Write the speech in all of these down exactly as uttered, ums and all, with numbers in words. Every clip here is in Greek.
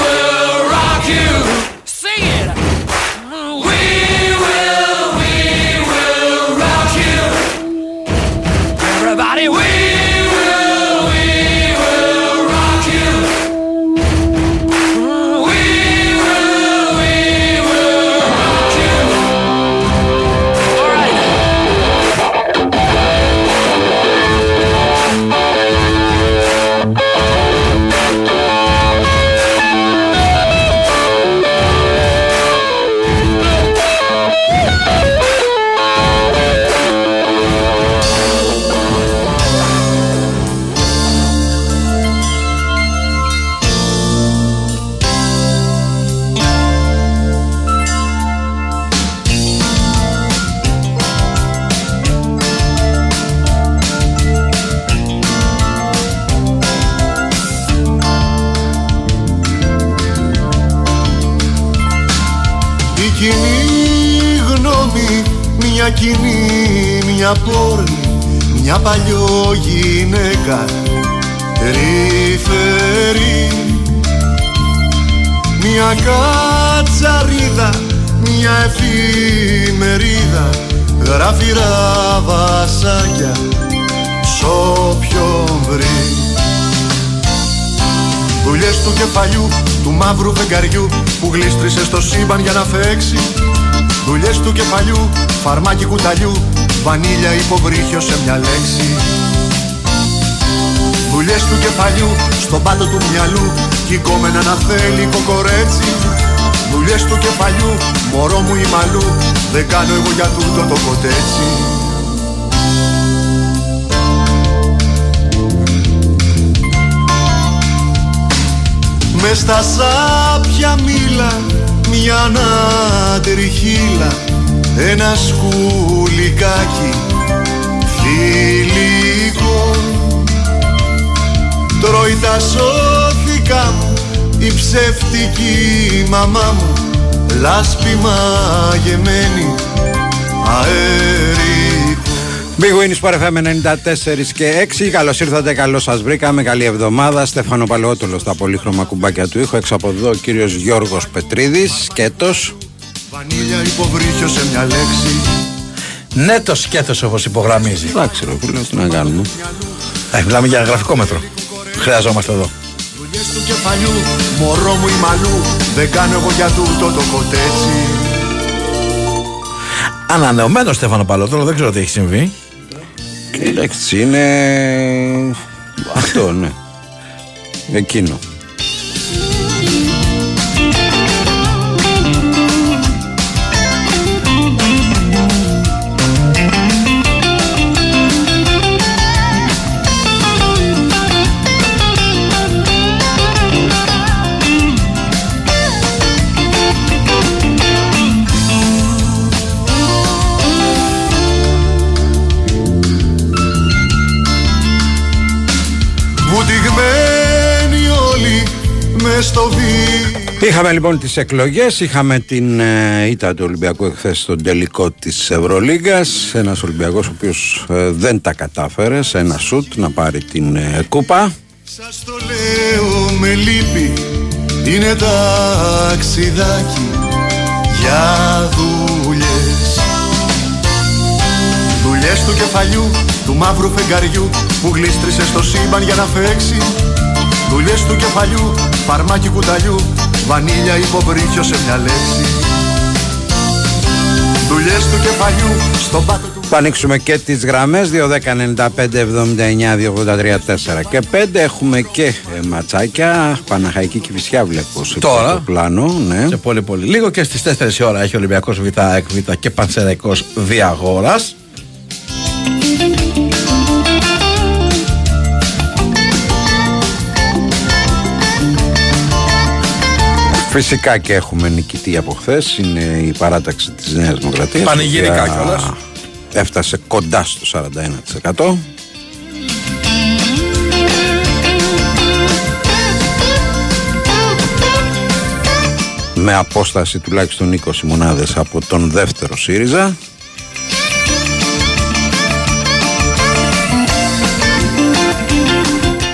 will rock you. Sing it. We will, we will rock you. Everybody, we will, we will rock you. We will, we will rock you. All right. Μια κοινή, μια πόρνη, μια παλιό γυναίκα τρυφερή. Μια κατσαρίδα, μια εφημερίδα, γράφυρα βασάκια σ' όποιον βρει. Δουλειές του κεφαλιού, του μαύρου φεγγαριού που γλίστρισε στο σύμπαν για να φέξει. Δουλειές του κεφαλιού, φαρμάκι κουταλιού, βανίλια υποβρύχιο σε μια λέξη. Δουλειές του κεφαλιού, στον πάτο του μυαλού, κικόμενα να θέλει κοκορέτσι. Δουλειές του κεφαλιού, μωρό μου ή μαλλού, δεν κάνω εγώ για τούτο το κοτέτσι. Μες στα σάπια μήλα, μια ανατριχύλα, ένα σκουλικάκι φιλικό. Τρώει τα σώθηκά μου η ψευτική μαμά μου, λάσπη μαγεμένη αερικό. Big Win Sport εφ εμ ενενήντα τέσσερα και έξι. Καλώς ήρθατε, καλώς σας βρήκαμε, καλή εβδομάδα. Στέφανο Παλαιότολος στα πολύχρωμα κουμπάκια του ήχου. Έξω από εδώ ο κύριος Γιώργος Πετρίδης, σκέτος. Βανίλια υποβρύχιο σε μια λέξη. Ναι, το σκέτος όπως υπογραμμίζει. Εντάξει, ρε φίλε, τι να κάνουμε. Μιλάμε για γραφικό μέτρο. Χρειαζόμαστε εδώ. Δουλειές του κεφαλιού, μωρό μου ή μαλλού, δεν κάνω εγώ για τούτο το κοτέτσι. Ανανεωμένο Στέφανο Παλαιότολο, δεν ξέρω τι έχει συμβεί. Εντάξει, είναι. Αυτό, ναι. Εκείνο. Είχαμε λοιπόν τις εκλογές, είχαμε την ε, ήττα του Ολυμπιακού εχθές στον τελικό της Ευρωλίγκας. Ένας Ολυμπιακός ο οποίος ε, δεν τα κατάφερε σε ένα σουτ να πάρει την ε, κούπα. Σας το λέω με λύπη, είναι ταξιδάκι για δουλειές. Δουλειές του κεφαλιού, του μαύρου φεγγαριού που γλίστρισε στο σύμπαν για να φέξει. δουλειές του κεφαλιού, φαρμάκι κουταλιού, βανίλια υποβρύχιο σε μια λέξη. Δουλειές του κεφαλιού, στον πάτο του... Θα ανοίξουμε και τις γραμμές δύο δέκα ενενήντα πέντε εβδομήντα εννιά δύο ογδόντα τρία τέσσερα και πέντε. Έχουμε και ματσάκια, Παναχαϊκή Κηφισιά βλέπω σε το πλάνο, ναι. Σε πολύ πολύ λίγο και στις τέσσερις η ώρα έχει Ολυμπιακός Β' ΑΕΚ Β' και Πανσερραϊκός Διαγόρας. Φυσικά και έχουμε νικητή από χθες, είναι η παράταξη της Νέας Δημοκρατίας. Πανηγυρικά κιόλας. Έφτασε κοντά στο σαράντα ένα τοις εκατό. Με απόσταση τουλάχιστον είκοσι μονάδες από τον δεύτερο ΣΥΡΙΖΑ.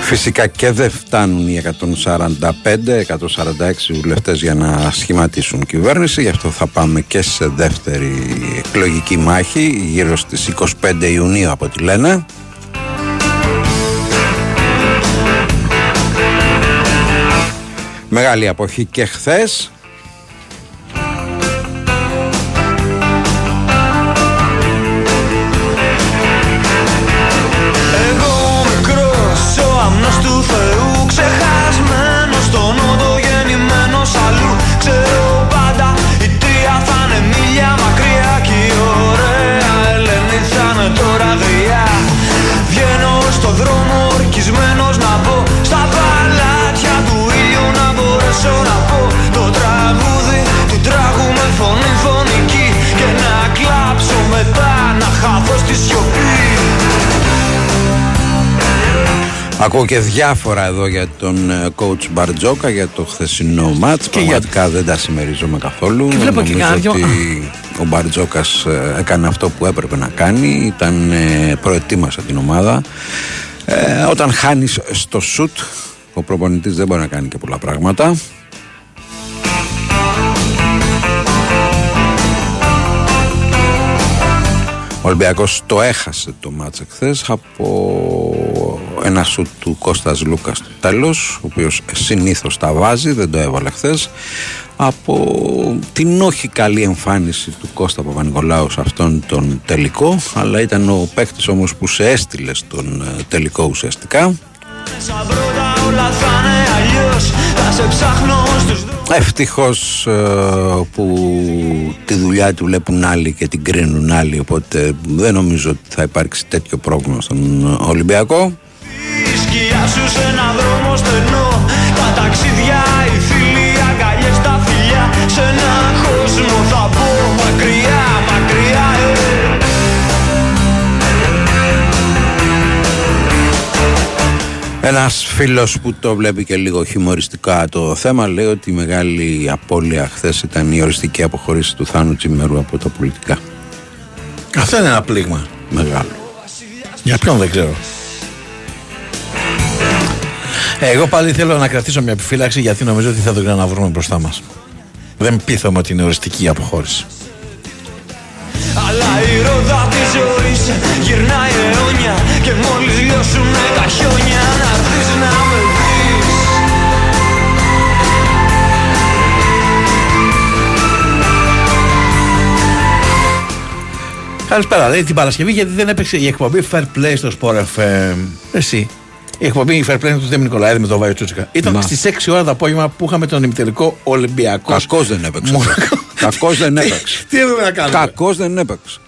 Φυσικά και δεν φτάνουν οι εκατόν σαράντα πέντε εκατόν σαράντα έξι βουλευτές για να σχηματίσουν κυβέρνηση. Γι' αυτό θα πάμε και σε δεύτερη εκλογική μάχη γύρω στις είκοσι πέντε Ιουνίου από τη λένε. Μεγάλη αποχή και χθες. Ακούω και διάφορα εδώ για τον coach Μπαρτζόκα, για το χθεσινό μάτς. Πραγματικά για... δεν τα συμμερίζομαι καθόλου. Και βλέπω και κάποιο... ότι ο Μπαρτζόκας έκανε αυτό που έπρεπε να κάνει. Ήταν, προετοίμασε την ομάδα. Ε, όταν χάνεις στο σουτ, ο προπονητής δεν μπορεί να κάνει και πολλά πράγματα. Ο Ολυμπιακός το έχασε το μάτς χθες από ένα σουτ του Κώστα Λούκα στο τέλος, ο οποίος συνήθως τα βάζει, δεν το έβαλε χθες, από την όχι καλή εμφάνιση του Κώστα Παπανικολάου σε αυτόν τον τελικό, αλλά ήταν ο παίκτης όμως που σε έστειλε στον τελικό ουσιαστικά. Ευτυχώς ε, που τη δουλειά του βλέπουν άλλοι και την κρίνουν άλλοι, οπότε δεν νομίζω ότι θα υπάρξει τέτοιο πρόβλημα στον Ολυμπιακό. Ένας φίλος που το βλέπει και λίγο χιουμοριστικά το θέμα λέει ότι η μεγάλη απώλεια χθες ήταν η οριστική αποχώρηση του Θάνου Τζίμερου από τα πολιτικά. Αυτό είναι ένα πλήγμα μεγάλο. Για ποιον δεν ξέρω. Εγώ πάλι θέλω να κρατήσω μια επιφύλαξη, γιατί νομίζω ότι θα το ξαναβρούμε μπροστά μας. Δεν πείθομαι ότι είναι οριστική η αποχώρηση. Αλλά η ρόδα της ζωής γυρνάει αιώνια και μόλις λιώσουνε τα χιόνια να δεις να με δεις. Καλησπέρα, λέει την Παρασκευή γιατί δεν έπαιξε η εκπομπή Fair Play στο Sport εφ εμ. Εσύ. Η εκπομπή Fair Play του Τέμπη Νικολαίδη με τον Βάιο Τσούτσικα. Ήταν στις έξι η ώρα το απόγευμα που είχαμε τον ημιτελικό Ολυμπιακό. Κακός δεν έπαιξε. Κακός δεν έπαιξε. Τι έπρεπε να κάνουμε. Κακός δεν έπαιξε.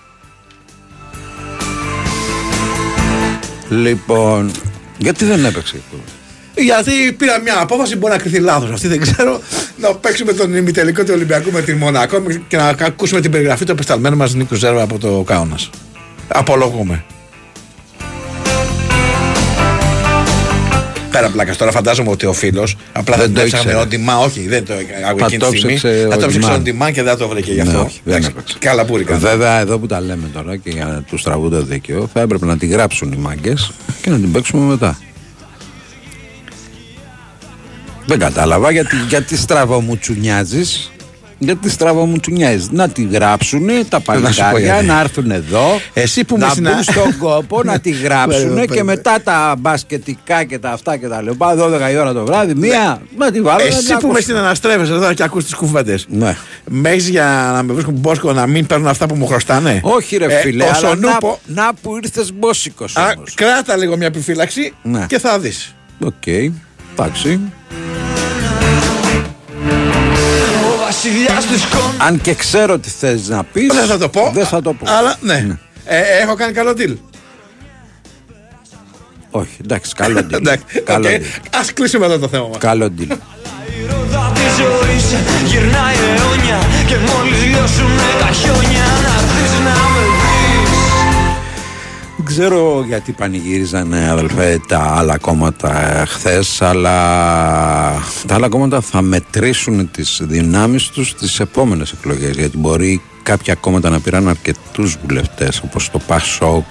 Λοιπόν, γιατί δεν έπαιξε αυτό. Γιατί πήρα μια απόφαση, μπορεί να κρυθεί λάθος αυτή, δεν ξέρω. Να παίξουμε τον ημιτελικό του Ολυμπιακού με την Μονακό και να ακούσουμε την περιγραφή του απεσταλμένου μας Νίκου Ζέρβα από το Κάουνας. Απολογούμε. Πέρα πλάκα τώρα, φαντάζομαι ότι ο φίλος απλά δεν, δεν το έψαχνε on demand. Όχι, δεν το έκανε. Το έψαξε on demand και δεν το βρήκε γι' αυτό. Ναι, όχι, δεν έπαιξε. Καλά που ρίκανε. Βέβαια, εδώ που τα λέμε τώρα και για να τους τραβούν το δίκαιο, θα έπρεπε να τη γράψουν οι μάγκες και να την παίξουμε μετά. Δεν κατάλαβα γιατί, γιατί στραβόμουτσουνιάζεις. γιατί στραβά μου του νοιάζει. Να τη γράψουνε τα παλικάρια, να έρθουν εδώ, εσύ που να μπουν να... στον κόπο, να τη γράψουνε και μετά τα μπασκετικά και τα αυτά και τα λεπά, δώδεκα η ώρα το βράδυ, μία, να τη βάλω. Εσύ που με στην αναστρέφεσαι εδώ και ακούς τις κουβέντες. Ναι. Μέξεις για να με βρίσκουν μπόσκο να μην παίρνουν αυτά που μου χρωστάνε. Όχι ρε φίλε, ε, αλλά νουπο... να, να που ήρθες μπόσικος όμως. Κράτα λίγο μια επιφύλαξη ναι. Και θα δεις. Οκ, okay. Εντάξει. Αν και ξέρω τι θες να πεις, δεν θα το πω. Δεν θα το πω. Αλλά ναι. ναι. Ε, έχω κάνει καλό deal. Όχι, εντάξει, καλό deal. Εντάξει, καλό okay. deal. Ας κλείσουμε εδώ το θέμα μας. Καλό deal. Δεν ξέρω γιατί πανηγύριζανε αδελφέ τα άλλα κόμματα χθες, αλλά τα άλλα κόμματα θα μετρήσουν τις δυνάμεις τους στις επόμενες εκλογές, γιατί μπορεί κάποια κόμματα να πήραν αρκετούς βουλευτές όπως το ΠΑΣΟΚ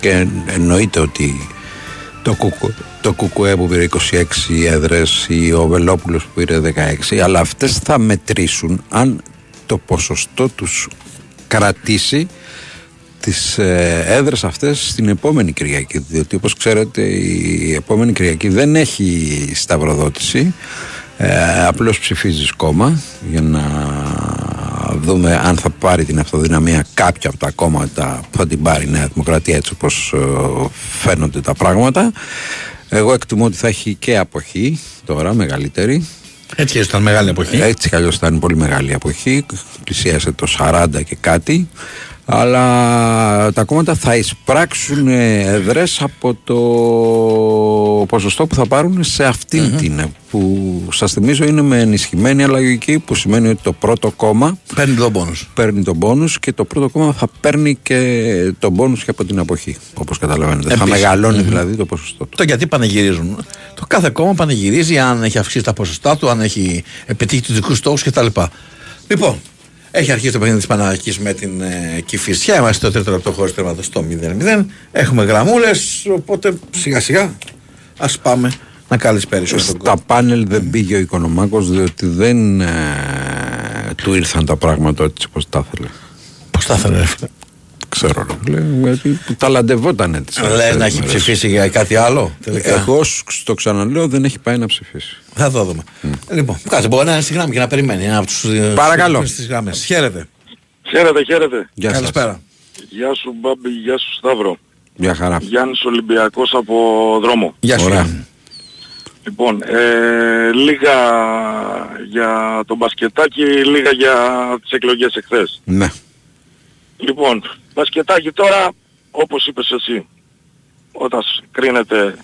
και εννοείται ότι το, κουκου, το ΚΚΕ που πήρε είκοσι έξι έδρες ή ο Βελόπουλος που πήρε δεκαέξι, αλλά αυτές θα μετρήσουν αν το ποσοστό τους κρατήσει τις έδρες αυτές στην επόμενη Κυριακή, διότι όπως ξέρετε η επόμενη Κυριακή δεν έχει σταυροδότηση, ε, απλώς ψηφίζεις κόμμα για να δούμε αν θα πάρει την αυτοδυναμία κάποια από τα κόμματα που θα την πάρει η Νέα Δημοκρατία, έτσι όπως φαίνονται τα πράγματα. Εγώ εκτιμώ ότι θα έχει και αποχή τώρα μεγαλύτερη. Έτσι ήταν μεγάλη εποχή. Έτσι καλώς ήταν πολύ μεγάλη εποχή, πλησίασε το σαράντα και κάτι. Αλλά τα κόμματα θα εισπράξουν έδρες από το ποσοστό που θα πάρουν σε αυτήν mm-hmm. την, που σας θυμίζω είναι με ενισχυμένη αλλαγική, που σημαίνει ότι το πρώτο κόμμα παίρνει τον πόνους. Παίρνει τον πόνους και το πρώτο κόμμα θα παίρνει και τον πόνους και από την αποχή, όπως καταλαβαίνετε. Επίσης. Θα μεγαλώνει mm-hmm. δηλαδή το ποσοστό του. Το γιατί πανηγυρίζουν. Το κάθε κόμμα πανηγυρίζει αν έχει αυξήσει τα ποσοστά του, αν έχει επιτύχει τους δικούς στόχους κτλ. Λοιπόν. Έχει αρχίσει το παιχνίδι της Παναγαλικής με την ε, Κηφισιά. Είμαστε το τέταρτο λεπτό χωρίς τέρματος στο μηδέν μηδέν. Έχουμε γραμμούλες, οπότε σιγά σιγά ας πάμε να κάλεις περισσότερο. Στα πάνελ δεν πήγε ο Οικονομάκος, διότι δεν ε, του ήρθαν τα πράγματα έτσι όπως τα ήθελε. Πώς τα ήθελε, έφυγε. Ξέρω, γιατί ταλαντευότανε τις άλλες. Λες να έχει ψηφίσει για κάτι άλλο. Τελικά. Εγώ στο ξαναλέω, δεν έχει πάει να ψηφίσει. Θα το δούμε. Mm. Λοιπόν, κάτσε, μπορεί να είναι στη γράμμη και να περιμένει. Ένα από τους, παρακαλώ. Στις γράμμες. Χαίρετε. Χαίρετε, χαίρετε. Γεια σας. Καλησπέρα. Γεια σου Μπάμπη, γεια σου Σταύρο. Γεια χαρά. Γιάννης Ολυμπιακός από δρόμο. Γεια σου. Λοιπόν, ε, λίγα για τον μπασκετάκι, λίγα για τις εκλογές εχθές. Ναι. Λοιπόν, μπασκετάκι τώρα, όπως είπες εσύ, όταν κρίνεται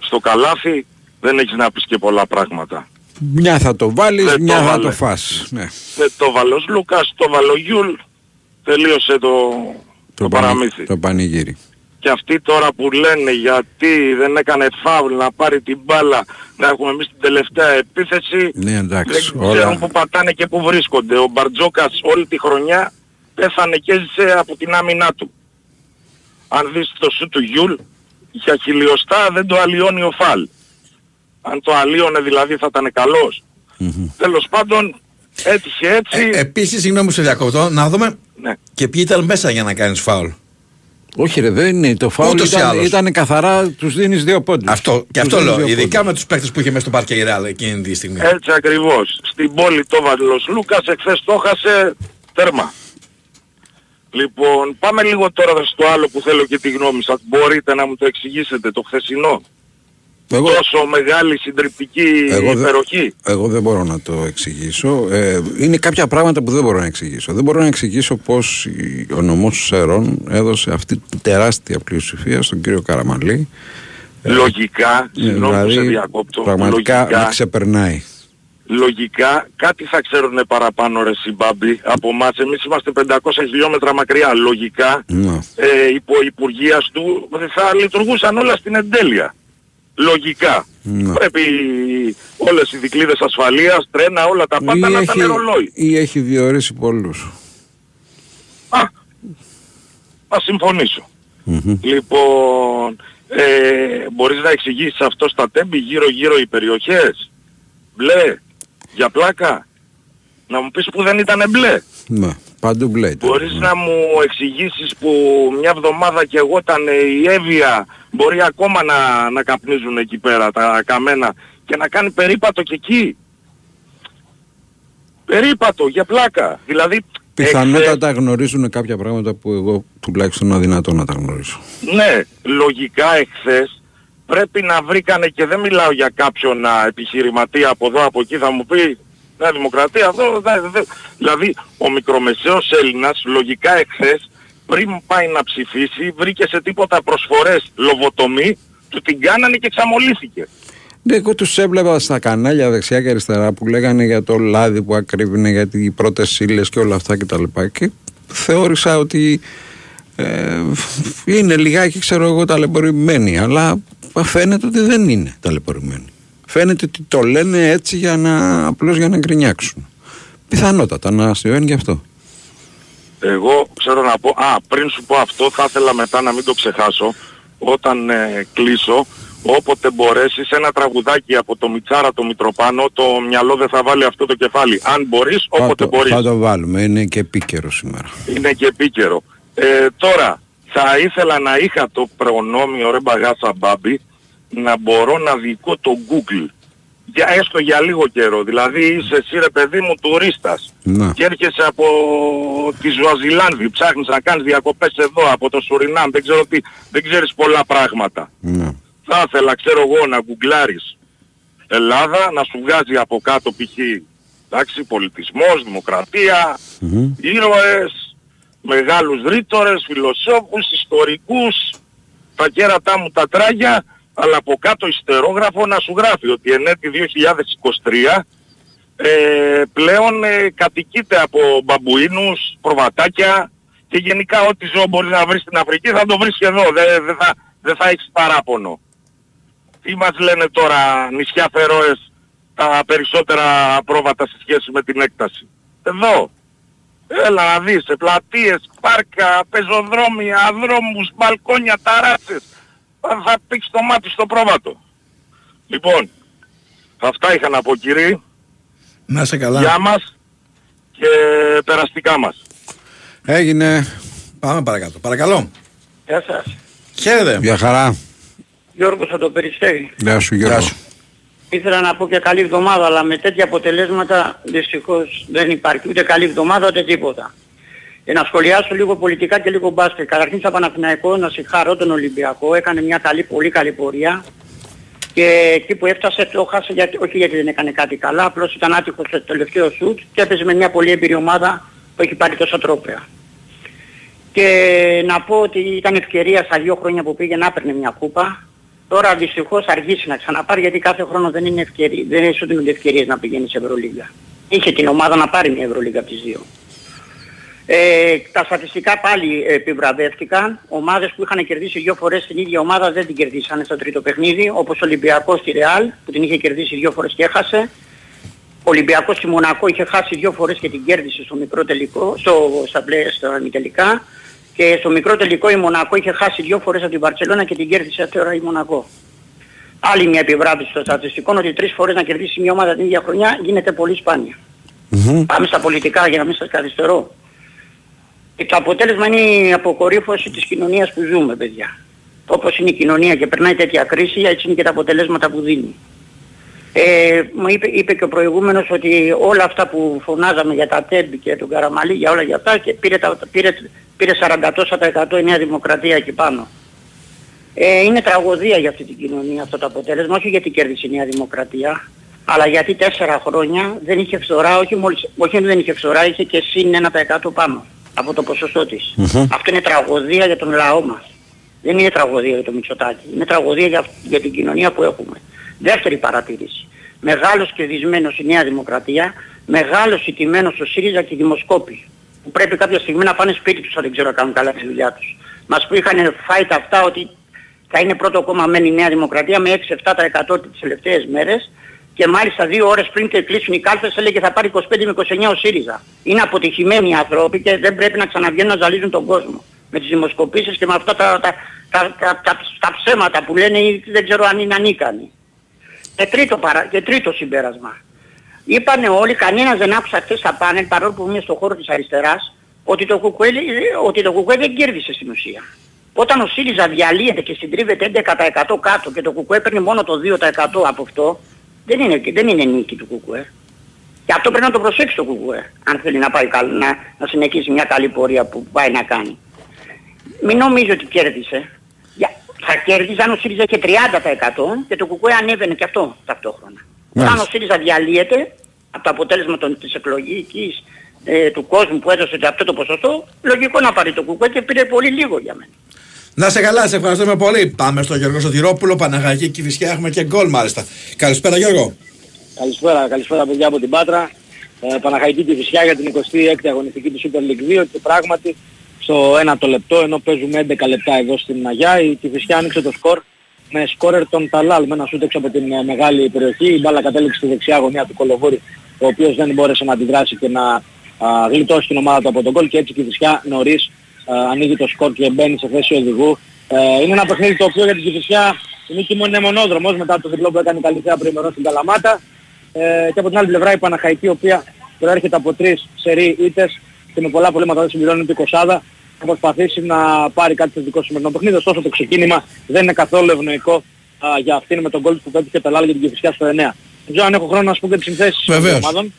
στο καλάθι, δεν έχεις να πεις και πολλά πράγματα. Μια θα το βάλεις, δεν μια το θα βάλε. Το φας. Ναι. Δεν το βάλε ο Λούκας, το βάλε ο Γιουλ, τελείωσε το, το, το παραμύθι. Το πανηγύρι. Και αυτοί τώρα που λένε γιατί δεν έκανε φάουλ να πάρει την μπάλα, να έχουμε εμείς την τελευταία επίθεση, ναι, εντάξει, δεν ξέρουν όλα... που πατάνε και που βρίσκονται. Ο Μπαρτζόκας όλη τη χρονιά... πέθανε και ζήσε από την άμυνά του. Αν δεις το σου του Γιουλ, για χιλιοστά δεν το αλλοιώνει ο φαλ. Αν το αλλοιώνε δηλαδή θα ήταν καλός. Mm-hmm. Τέλος πάντων έτυχε έτσι. Ε, επίσης, συγγνώμη σε διακοπτώ, να δούμε ναι. και ποιοι ήταν μέσα για να κάνεις φάουλ. Όχι ρε, δεν είναι. Το φάουλ ήταν, ήταν καθαρά, τους δίνεις δύο πόντους. Αυτό, και τους αυτό λέω, ειδικά πόντους. Με τους παίκτες που είχε μέσα στο πάρκε η Ρεάλ εκείνη τη στιγμή. Έτσι ακριβώς. Στην πόλη το Βαλός Λούκας, εχθές το χάσε τέρμα. Λοιπόν, πάμε λίγο τώρα στο άλλο που θέλω και τη γνώμη σας. Μπορείτε να μου το εξηγήσετε, το χθεσινό. Εγώ... τόσο μεγάλη συντριπτική εγώ υπεροχή. Δε, εγώ δεν μπορώ να το εξηγήσω. Ε, είναι κάποια πράγματα που δεν μπορώ να εξηγήσω. Δεν μπορώ να εξηγήσω πώς ο νομός Σερών έδωσε αυτή τη τεράστια πλειοψηφία στον κύριο Καραμανλή. Λογικά, ε, συγγνώμη δηλαδή, σε διακόπτω. Πραγματικά λογικά, με ξεπερνάει. Λογικά κάτι θα ξέρουνε παραπάνω ρε Συμπάμπη από εμάς, εμείς είμαστε πεντακόσια χιλιόμετρα μακριά. Λογικά no. ε, υπό υπουργείας του θα λειτουργούσαν όλα στην εντέλεια. Λογικά no. πρέπει όλες οι δικλείδες ασφαλείας, τρένα, όλα τα πάντα ή να έχει, τα νερολόι. Ή έχει διορίσει πολλούς. Α, θα συμφωνήσω. Mm-hmm. Λοιπόν, ε, μπορείς να εξηγήσεις αυτό στα Τέμπη γύρω γύρω οι περιοχές. Μπλε. για πλάκα. Να μου πεις που δεν ήταν μπλε. Ναι, παντού μπλε ήταν. Μπορείς να μου εξηγήσεις που μια εβδομάδα και εγώ ήταν η Εύβοια, μπορεί ακόμα να, να καπνίζουν εκεί πέρα τα καμένα και να κάνει περίπατο και εκεί. Περίπατο, για πλάκα. Δηλαδή... Πιθανότατα εξε... γνωρίζουν κάποια πράγματα που εγώ τουλάχιστον αδυνατό να τα γνωρίσω. Ναι, λογικά εχθές πρέπει να βρήκανε, και δεν μιλάω για κάποιον επιχειρηματία από εδώ από εκεί, θα μου πει Νέα Δημοκρατία αυτό, δε, δε. Δηλαδή ο μικρομεσαίος Έλληνας λογικά εχθές πριν πάει να ψηφίσει βρήκε σε τίποτα προσφορές λοβοτομή, του την κάνανε και εξαμολύθηκε. Ναι, εγώ τους έβλεπα στα κανάλια δεξιά και αριστερά που λέγανε για το λάδι που ακρίβνε, για οι πρώτες ύλες και όλα αυτά κτλ. Και, και θεώρησα ότι ε, είναι λιγάκι, ξέρω εγώ, ταλαιπωρημένοι. Αλλά φαίνεται ότι δεν είναι ταλαιπωρημένοι. Φαίνεται ότι το λένε έτσι για να, απλώς για να γκρινιάξουν. Πιθανότατα να αστειώνει γι' αυτό. Εγώ ξέρω να πω, α, πριν σου πω αυτό θα ήθελα μετά να μην το ξεχάσω, όταν ε, κλείσω, όποτε μπορέσεις ένα τραγουδάκι από το Μιτσάρα το Μητροπάνο, το μυαλό δεν θα βάλει αυτό το κεφάλι. Αν μπορείς, όποτε μπορείς. Θα το βάλουμε, είναι και επίκαιρο σήμερα. Είναι και επίκαιρο. Ε, τώρα, θα ήθελα να είχα το προνόμιο, ρε μπαγάσα μπάμπι, να μπορώ να διοικώ το Google. Για, έστω για λίγο καιρό. Δηλαδή είσαι εσύ ρε παιδί μου τουρίστας. Να. Και έρχεσαι από τη Ζουαζιλάνδη, ψάχνεις να κάνεις διακοπές εδώ, από το Σουρινάμ, δεν ξέρω τι, δεν ξέρεις πολλά πράγματα. Να. Θα ήθελα, ξέρω εγώ, να γκουγκλάρεις Ελλάδα, να σου βγάζει από κάτω π.χ. εντάξει, πολιτισμός, δημοκρατία, mm-hmm. ήρωες, μεγάλους ρήτορες, φιλοσόφους, ιστορικούς, τα κέρατά μου τα τράγια, αλλά από κάτω ιστερόγραφο να σου γράφει ότι εν έτη δύο χιλιάδες είκοσι τρία ε, πλέον ε, κατοικείται από μπαμπουίνους, προβατάκια και γενικά ό,τι ζώο μπορεί να βρει στην Αφρική θα το βρεις και εδώ, δεν δε θα... Δεν θα έχεις παράπονο. Τι μας λένε τώρα νησιά Φερόες, τα περισσότερα πρόβατα σε σχέση με την έκταση. Εδώ. Έλα να δεις, σε πλατείες, πάρκα, πεζοδρόμια, δρόμους, μπαλκόνια, ταράτσες. Θα πήξεις το μάτι στο πρόβατο. Λοιπόν, αυτά είχα να πω κύριε. Να είσαι καλά. Γεια μας και περαστικά μας. Έγινε. Πάμε παρακάτω. Παρακαλώ. Γεια σας. Χαίρετε. Γεια χαρά. Γιώργος θα το περιστέρι. Γεια σου Γιώργο. Γεια σου. Ήθελα να πω και καλή εβδομάδα, αλλά με τέτοια αποτελέσματα δυστυχώς δεν υπάρχει ούτε καλή εβδομάδα ούτε τίποτα. Για να σχολιάσω λίγο πολιτικά και λίγο μπάσκετ. Καταρχήν σαν Παναθηναϊκό να συγχαρώ τον Ολυμπιακό. Έκανε μια καλή, πολύ καλή πορεία. Και εκεί που έφτασε το χάσε, γιατί, όχι γιατί δεν έκανε κάτι καλά, απλώς ήταν άτυχος στο τελευταίο σουτ και έπαιζε με μια πολύ έμπειρη ομάδα που έχει πάρει τόσα τρόπαια. Και να πω ότι ήταν ευκαιρία στα δύο χρόνια που πήγε να έπαιρνε μια κούπα. Τώρα δυστυχώς αργήσει να ξαναπάρει, γιατί κάθε χρόνο δεν είναι ευκαιρία, δεν σου δίνουν ευκαιρίες να πηγαίνει σε Ευρωλίγκα. Είχε την ομάδα να πάρει μια Ευρωλίγκα από τις δύο. Ε, τα στατιστικά πάλι επιβραβεύτηκαν. Ομάδες που είχαν κερδίσει δύο φορές την ίδια ομάδα δεν την κερδίσανε στο τρίτο παιχνίδι, όπως ο Ολυμπιακός στη Ρεάλ που την είχε κερδίσει δύο φορές και έχασε. Ο Ολυμπιακός στη Μονακό είχε χάσει δύο φορές και την κέρδισε στο μικρό τελικό, στο, στα πλέον, στα μητελικά. Και στο μικρό τελικό η Μονακό είχε χάσει δύο φορές από την Μπαρτσελώνα και την κέρδισε τώρα η Μονακό. Άλλη μια επιβράβευση των στατιστικών, ότι τρεις φορές να κερδίσει μια ομάδα την ίδια χρονιά γίνεται πολύ σπάνια. Mm-hmm. Πάμε στα πολιτικά για να μην σας καθυστερώ. Και το αποτέλεσμα είναι η αποκορύφωση της κοινωνίας που ζούμε, παιδιά. Όπως είναι η κοινωνία και περνάει τέτοια κρίση, έτσι είναι και τα αποτελέσματα που δίνει. Ε, μου είπε, είπε και ο προηγούμενος ότι όλα αυτά που φωνάζαμε για τα Τέμπη και τον Καραμανλή, για όλα για αυτά, και πήρε, τα, πήρε, πήρε σαράντα τοις εκατό η Νέα Δημοκρατία εκεί πάνω. Ε, είναι τραγωδία για αυτή την κοινωνία αυτό το αποτέλεσμα, όχι γιατί κέρδισε η Νέα Δημοκρατία, αλλά γιατί τέσσερα χρόνια δεν είχε φθορά, όχι μόλις, όχι δεν είχε φθορά, είχε και συν ένα τοις εκατό πάνω από το ποσοστό της. Mm-hmm. Αυτό είναι τραγωδία για τον λαό μας. Δεν είναι τραγωδία για τον Μητσοτάκη, είναι τραγωδία για, για την κοινωνία που έχουμε. Δεύτερη παρατήρηση. Μεγάλος κερδισμένος η Νέα Δημοκρατία, μεγάλος ηττημένος ο ΣΥΡΙΖΑ και οι δημοσκόποι. Που πρέπει κάποια στιγμή να πάνε σπίτι τους, αν δεν ξέρω να κάνουν καλά τη δουλειά τους. Μας που είχαν φάει τα αυτά ότι θα είναι πρώτο κόμμα μεν η Νέα Δημοκρατία με έξι με επτά τοις εκατό τις τελευταίες μέρες, και μάλιστα δύο ώρες πριν και κλείσουν οι κάλπες έλεγε θα πάρει είκοσι πέντε με είκοσι εννέα ο ΣΥΡΙΖΑ. Είναι αποτυχημένοι οι άνθρωποι και δεν πρέπει να ξαναβγαίνουν να ζαλίζουν τον κόσμο. Με τις δημοσκοπήσεις και με αυτά τα, τα, τα, τα, τα, τα ψέματα που λένε, δεν ξέρω αν είναι ανίκανοι. Και τρίτο, παρα... και τρίτο συμπέρασμα. Είπανε όλοι, κανένας δεν άκουσε χθες στα πάνελ, παρόλο που είμαι στον χώρο της αριστεράς, ότι το ΚΚΕ, ότι το ΚΚΕ δεν κέρδισε στην ουσία. Όταν ο ΣΥΡΙΖΑ διαλύεται και συντρίβεται έντεκα τοις εκατό κάτω και το ΚΚΕ παίρνει μόνο το δύο τοις εκατό από αυτό, δεν είναι, δεν είναι νίκη του ΚΚΕ. Και αυτό πρέπει να το προσέξει το ΚΚΕ, αν θέλει να, πάει, να, να συνεχίσει μια καλή πορεία που πάει να κάνει. Μην νομίζω ότι κέρδισε. Θα κέρδιζαν ο ΣΥΡΙΖΑ και τριάντα τοις εκατό και το ΚΚΕ ανέβαινε και αυτό ταυτόχρονα. Μάλιστα. Αν ο ΣΥΡΙΖΑ διαλύεται από το αποτέλεσμα των, της εκλογικής ε, του κόσμου που έδωσε και αυτό το ποσοστό, λογικό να πάρει το ΚΚΕ και πήρε πολύ λίγο για μένα. Να σε καλά, σε ευχαριστούμε πολύ. Πάμε στον Γιώργο Σωτηρόπουλο, Παναχαϊκή, Κηφισιά, έχουμε και γκολ μάλιστα. Καλησπέρα Γιώργο. Καλησπέρα, καλησπέρα παιδιά από την Πάτρα. Ε, Παναχαϊκή Κηφισιά για την εικοστή έκτη αγωνιστική του Super League δύο και πράγματι στο πρώτο λεπτό, ενώ παίζουμε έντεκα λεπτά εδώ στην Αγιά, η Κηφισιά άνοιξε το σκορ με σκόρερ τον Ταλάλ, με ένα σούτ έξω από την μεγάλη περιοχή. Η μπάλα κατέληξε στη δεξιά γωνιά του Κολοβούρη, ο οποίος δεν μπόρεσε να αντιδράσει και να α, γλιτώσει την ομάδα του από τον γκολ και έτσι η Κηφισιά νωρίς α, ανοίγει το σκορ και μπαίνει σε θέση οδηγού. Ε, είναι ένα παιχνίδι το οποίο για την Κηφισιά η νίκη είναι μονόδρομος μετά το διπλό που έκανε η Καλυθέα προημερών στην Καλαμάτα. Ε, και από την άλλη πλευρά η Παναχαϊκή, η οποία προέρχεται από τρεις σερί ήττες και με πολλά πολέμματα δεν συμπληρώνει την εικοσάδα, θα προσπαθήσει να πάρει κάτι θετικό σημερινό παιχνίδι. Ωστόσο το ξεκίνημα δεν είναι καθόλου ευνοϊκό α, για αυτήν με τον γκολ που πέτυχε το Λάλ για την Κηφισιά στο εννιά. Δεν ξέρω αν έχω χρόνο να σου πω και τις συνθέσεις των ομάδων.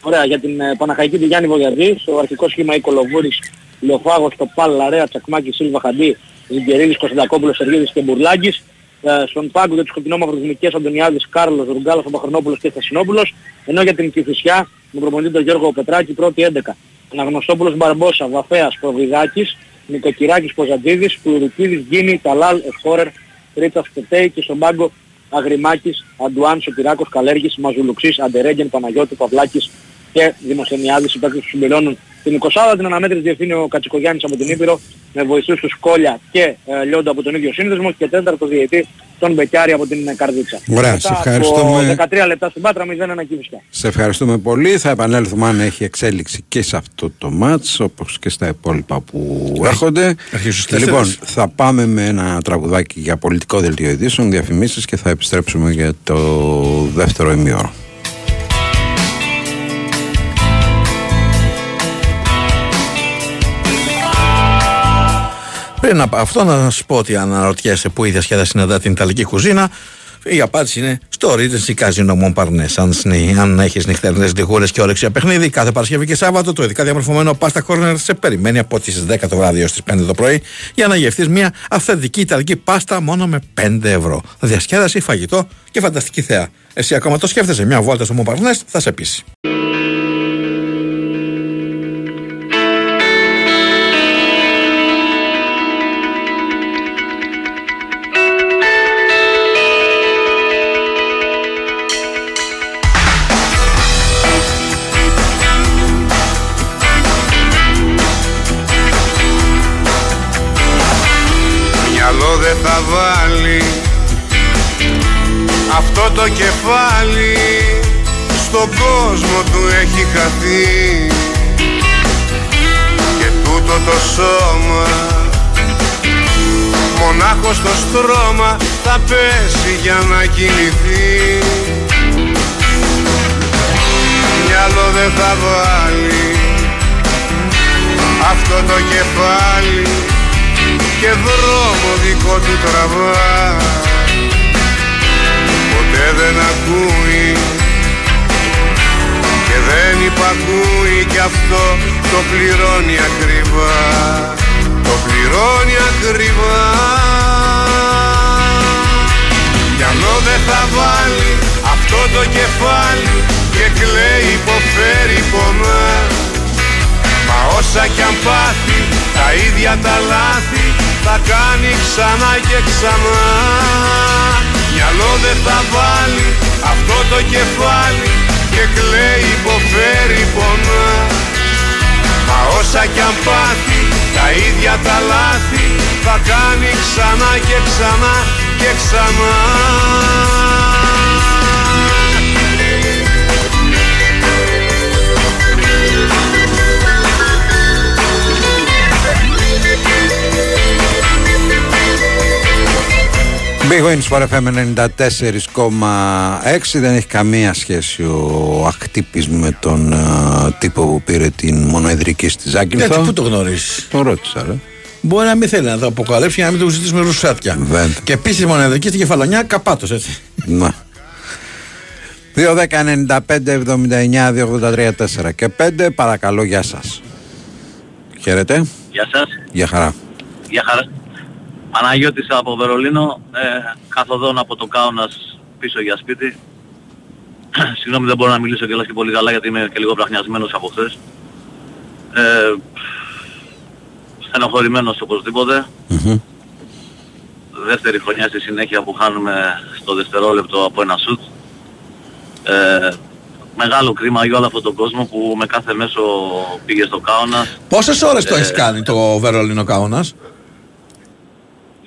Ωραία, για την ε, Παναχαϊκή του Γιάννη Βογιαρδί, στο αρχικό σχήμα η Κολοβούρης, Λεωφάγος, το Πάλ, Λαρέα, Τσακμάκη, Σίλβα, Χαντί, Ζιγκερίλης, Κωνσταντακόπουλος, Σεργίδης και Μπουρλάκης. Ε, στον πάγκο για τους κοντινόμαυρους Μικαίας, Αντωνιάδης, Κάρλος, Ρουγκάλος, Παπαχρονόπουλος και Θεσσινόπουλος. Ενώ για την Κηφισιά με προπονητή τον Γιώργο Πετράκη, πρώτη έντεκα. Αναγνωστόπουλος, Μπαρμπόσα, Βαφέας, Προβιδάκης, Νικοκυράκης, Ποζαντίδης, Τουρκίδης, Γκίνη, Ταλάλ, Εσχόρερ, Ρίτσας Πετέη και στον πάγκο Αγριμάκης, Αντουάν, Σωτηράκος, Καλέργης, Μαζουλουξής, Αντερέγγεν, Παναγιώτη, Παυλάκης και Δημοσιονιάδης. Οι παίκτες που συμπληρώνουν την εικοσάδα. Την αναμέτρηση διευθύνει ο Κατσικογιάννης από την Ήπειρο με βοηθούς τους Κόλια και ε, Λιόντα από τον ίδιο σύνδεσμο και τέταρτο διαιτητή τον Μπεκιάρη από την Καρδίτσα. Ωραία, σε ευχαριστούμε. δεκατρία λεπτά στην Πάτρα, μηδέν ένα Κηφισιά. Σε ευχαριστούμε πολύ. Θα επανέλθουμε αν έχει εξέλιξη και σε αυτό το μάτς όπως και στα υπόλοιπα που έρχονται. Λοιπόν, θα πάμε με ένα τραγουδάκι για πολιτικό δελτίο ειδήσεων, διαφημίσεις και θα επιστρέψουμε για το δεύτερο ημίωρο. Πριν από αυτό να σας πω ότι αναρωτιέσαι που η διασκέδα συναντά την Ιταλική κουζίνα, η απάντηση είναι στο Regency Casino Montparnasse. Αν έχεις νυχτερινές λιγούρες και όρεξη για παιχνίδι, κάθε Παρασκευή και Σάββατο το ειδικά διαμορφωμένο Pasta Corner σε περιμένει από τις δέκα το βράδυ έως τις πέντε το πρωί για να γευτείς μια αυθεντική Ιταλική πάστα μόνο με πέντε ευρώ. Διασκέδαση, φαγητό και φανταστική θέα. Εσύ ακόμα το σκέφτεσαι, μια βόλτα στο Montparnasse θα σε πείσει. Αυτό το κεφάλι στον κόσμο του έχει χαθεί και τούτο το σώμα μονάχο στο στρώμα θα πέσει για να κινηθεί. Μυαλό δεν θα βάλει αυτό το κεφάλι και δρόμο δικό του τραβά. Ποτέ δεν ακούει και δεν υπακούει κι αυτό το πληρώνει ακριβά, το πληρώνει ακριβά. Μυαλό δεν θα βάλει αυτό το κεφάλι και κλαίει, υποφέρει, πονά. Μα όσα κι αν πάθει τα ίδια τα λάθη τα κάνει ξανά και ξανά. Μυαλό δεν θα βάλει αυτό το κεφάλι και κλαίει, υποφέρει, πονά. Μα όσα κι αν πάθει τα ίδια τα λάθη θα κάνει ξανά και ξανά και ξανά. Λίγο είναι στο παρεφέμενο ενενήντα τέσσερα κόμμα έξι. Δεν έχει καμία σχέση ο Αχτύπης με τον uh, τύπο που πήρε την μονοεδρική στη Ζάκυνθο. Γιατί πού το γνωρίζεις? Τον ρώτησα, ρε. Μπορεί να μην θέλει να το αποκαλέψει για να μην το ζητήσουμε ρουσάτια. Βέντε. Και επίσης η μονοεδρική στην Κεφαλονιά, καπάτος, έτσι. Να. δύο δέκα ενενήντα πέντε εβδομήντα εννιά δύο ογδόντα τρία τέσσερα και πέντε. Παρακαλώ, γεια σας. Χαίρετε. Γεια σας. Γεια χαρά. Γεια χαρά. Παναγιώτης από Βερολίνο, ε, καθοδόν από το Κάουνας πίσω για σπίτι. Συγγνώμη, δεν μπορώ να μιλήσω κιόλας και πολύ καλά γιατί είμαι και λίγο βραχνιασμένος από χθες. Ε, στενοχωρημένος οπωσδήποτε. Mm-hmm. Δεύτερη χρονιά στη συνέχεια που χάνουμε στο δευτερόλεπτο από ένα σουτ. Ε, μεγάλο κρίμα για όλο αυτόν τον κόσμο που με κάθε μέσο πήγε στο Κάουνας. Πόσες ώρες ε, το έχεις κάνει το Βερολίνο Κάουνας?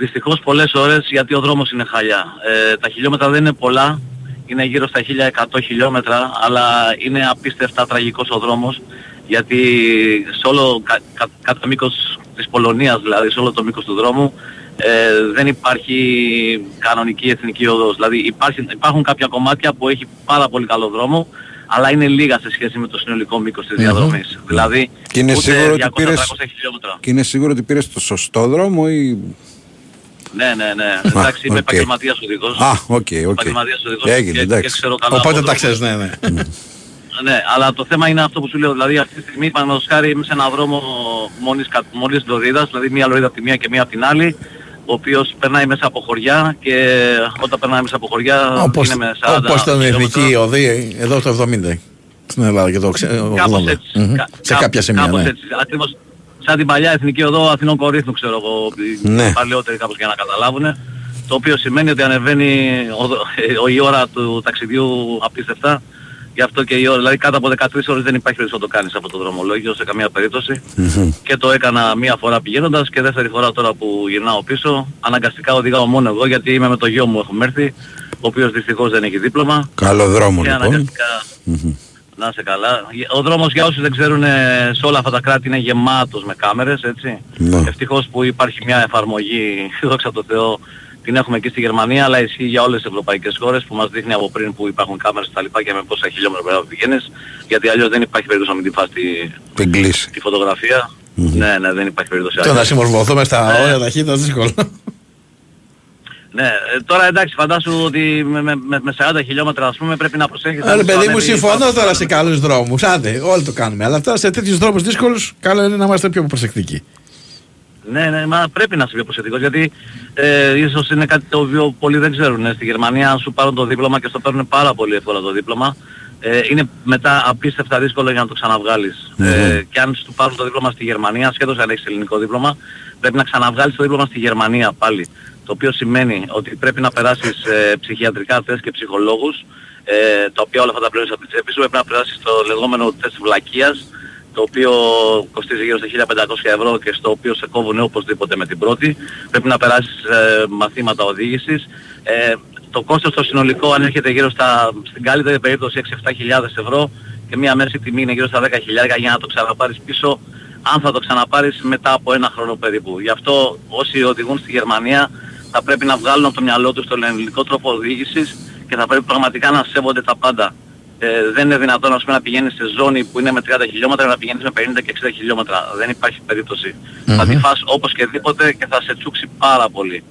Δυστυχώς πολλές ώρες, γιατί ο δρόμος είναι χαλιά. Ε, τα χιλιόμετρα δεν είναι πολλά, είναι γύρω στα χίλια εκατό χιλιόμετρα, αλλά είναι απίστευτα τραγικός ο δρόμος, γιατί σε όλο κα, κα, κατά μήκος της Πολωνίας, δηλαδή σε όλο το μήκος του δρόμου, ε, δεν υπάρχει κανονική εθνική οδός. Δηλαδή υπάρχει, υπάρχουν κάποια κομμάτια που έχει πάρα πολύ καλό δρόμο, αλλά είναι λίγα σε σχέση με το συνολικό μήκος της διαδρομής. Mm-hmm. Δηλαδή και είναι ούτε διακόσια με τριακόσια χιλιόμετρα. Και είναι σίγουρο ότι πήρες το σωστό δρόμο ή... Ναι, ναι, ναι. Εντάξει, είμαι επαγγελματίας οδηγός. Α, οκ, οκ. Έγινε, εντάξει. Οπότε τα ξέρεις, ναι, ναι. Ναι, αλλά το θέμα είναι αυτό που σου λέω. Δηλαδή, αυτή τη στιγμή, παραδείγματος χάρη, είμαι σε έναν δρόμο μόλις λωρίδας, δηλαδή μία λωρίδα από τη μία και μία από την άλλη, ο οποίος περνάει μέσα από χωριά και όταν περνάει μέσα από χωριά είναι με σαράντα. Όπως ήταν η εθνική οδή εδώ το εβδομήντα στην Ελλάδα και το ογδόντα. Σε κάποια σημεία, ναι. Σαν την παλιά εθνική οδό Αθηνών Κορίνθου, ξέρω εγώ, ναι. Παλαιότεροι κάπως για να καταλάβουν, το οποίο σημαίνει ότι ανεβαίνει ο, η ώρα του ταξιδιού απίστευτα, γι' αυτό και η ώρα, δηλαδή κάτω από δεκατρείς ώρες δεν υπάρχει περίπτωση να το κάνεις από το δρομολόγιο σε καμία περίπτωση. Mm-hmm. Και το έκανα μία φορά πηγαίνοντας και δεύτερη φορά τώρα που γυρνάω πίσω, αναγκαστικά οδηγάω μόνο εγώ γιατί είμαι με το γιο μου, έχουμε έρθει, ο οποίος δυστυχώς δεν έχει δίπλωμα. Καλό δρόμο και λοιπόν. Να είσαι καλά. Ο δρόμος για όσους δεν ξέρουν σε όλα αυτά τα κράτη είναι γεμάτος με κάμερες, έτσι. Ναι. Ευτυχώς που υπάρχει μια εφαρμογή, δόξα τω Θεώ, την έχουμε εκεί στη Γερμανία, αλλά ισχύει για όλες τις ευρωπαϊκές χώρες που μας δείχνει από πριν που υπάρχουν κάμερες τα λοιπά και με πόσα χιλιόμετρα πρέπει να πηγαίνεις, γιατί αλλιώς δεν υπάρχει περίπτωση να μην την φας τη, τη φωτογραφία. Mm-hmm. Ναι, ναι, δεν υπάρχει περίπτωση. Τώρα να συμμορφωθούμε στα ε... όρια ταχύτητας δύσκολα. Ναι, τώρα εντάξει, φαντάσου ότι με, με, με σαράντα χιλιόμετρα ας πούμε πρέπει να προσέχεις. Άρα παιδί μου, συμφωνώ τώρα σε καλούς δρόμους. Άντε, όλοι το κάνουμε. Αλλά τώρα σε τέτοιους δρόμους δύσκολους, καλό είναι να είμαστε πιο προσεκτικοί. Ναι, ναι, μα πρέπει να είσαι πιο προσεκτικός γιατί ε, ίσως είναι κάτι το οποίο πολλοί δεν ξέρουν. Ε, στη Γερμανία σου πάρουν το δίπλωμα και στο παίρνουν πάρα πολύ εύκολα το δίπλωμα. Ε, είναι μετά απίστευτα δύσκολο για να το ξαναβγάλεις. Mm-hmm. Ε, και αν σου πάρουν το δίπλωμα στη Γερμανία, σχέτως αν έχεις ελληνικό δίπλωμα, πρέπει να ξαναβγάλεις το δίπλωμα στη Γερμανία πάλι. Το οποίο σημαίνει ότι πρέπει να περάσεις ε, ψυχιατρικά τεστ και ψυχολόγους, ε, τα οποία όλα αυτά τα πληρώνεις από την τσέπη σου, πρέπει να περάσεις το λεγόμενο τεστ βλακείας, το οποίο κοστίζει γύρω στα χίλια πεντακόσια ευρώ και στο οποίο σε κόβουν οπωσδήποτε με την πρώτη. Πρέπει να περάσεις ε, μαθήματα οδήγησης. Ε, το κόστος στο συνολικό ανέρχεται γύρω στα, στην καλύτερη περίπτωση έξι με εφτά χιλιάδες ευρώ και μια μέση τιμή είναι γύρω στα δέκα χιλιάδες για να το ξαναπάρεις πίσω, αν θα το ξαναπάρεις μετά από ένα χρόνο περίπου. Γι' αυτό όσοι οδηγούν στη Γερμανία θα πρέπει να βγάλουν από το μυαλό τους τον ελληνικό τρόπο οδήγησης και θα πρέπει πραγματικά να σέβονται τα πάντα. Ε, δεν είναι δυνατόν ας πούμε, να πηγαίνεις σε ζώνη που είναι με τριάντα χιλιόμετρα να πηγαίνεις με πενήντα και εξήντα χιλιόμετρα. Δεν υπάρχει περίπτωση. Mm-hmm. Θα τη φας όπως και δίποτε και θα σε τσούξει πάρα πολύ.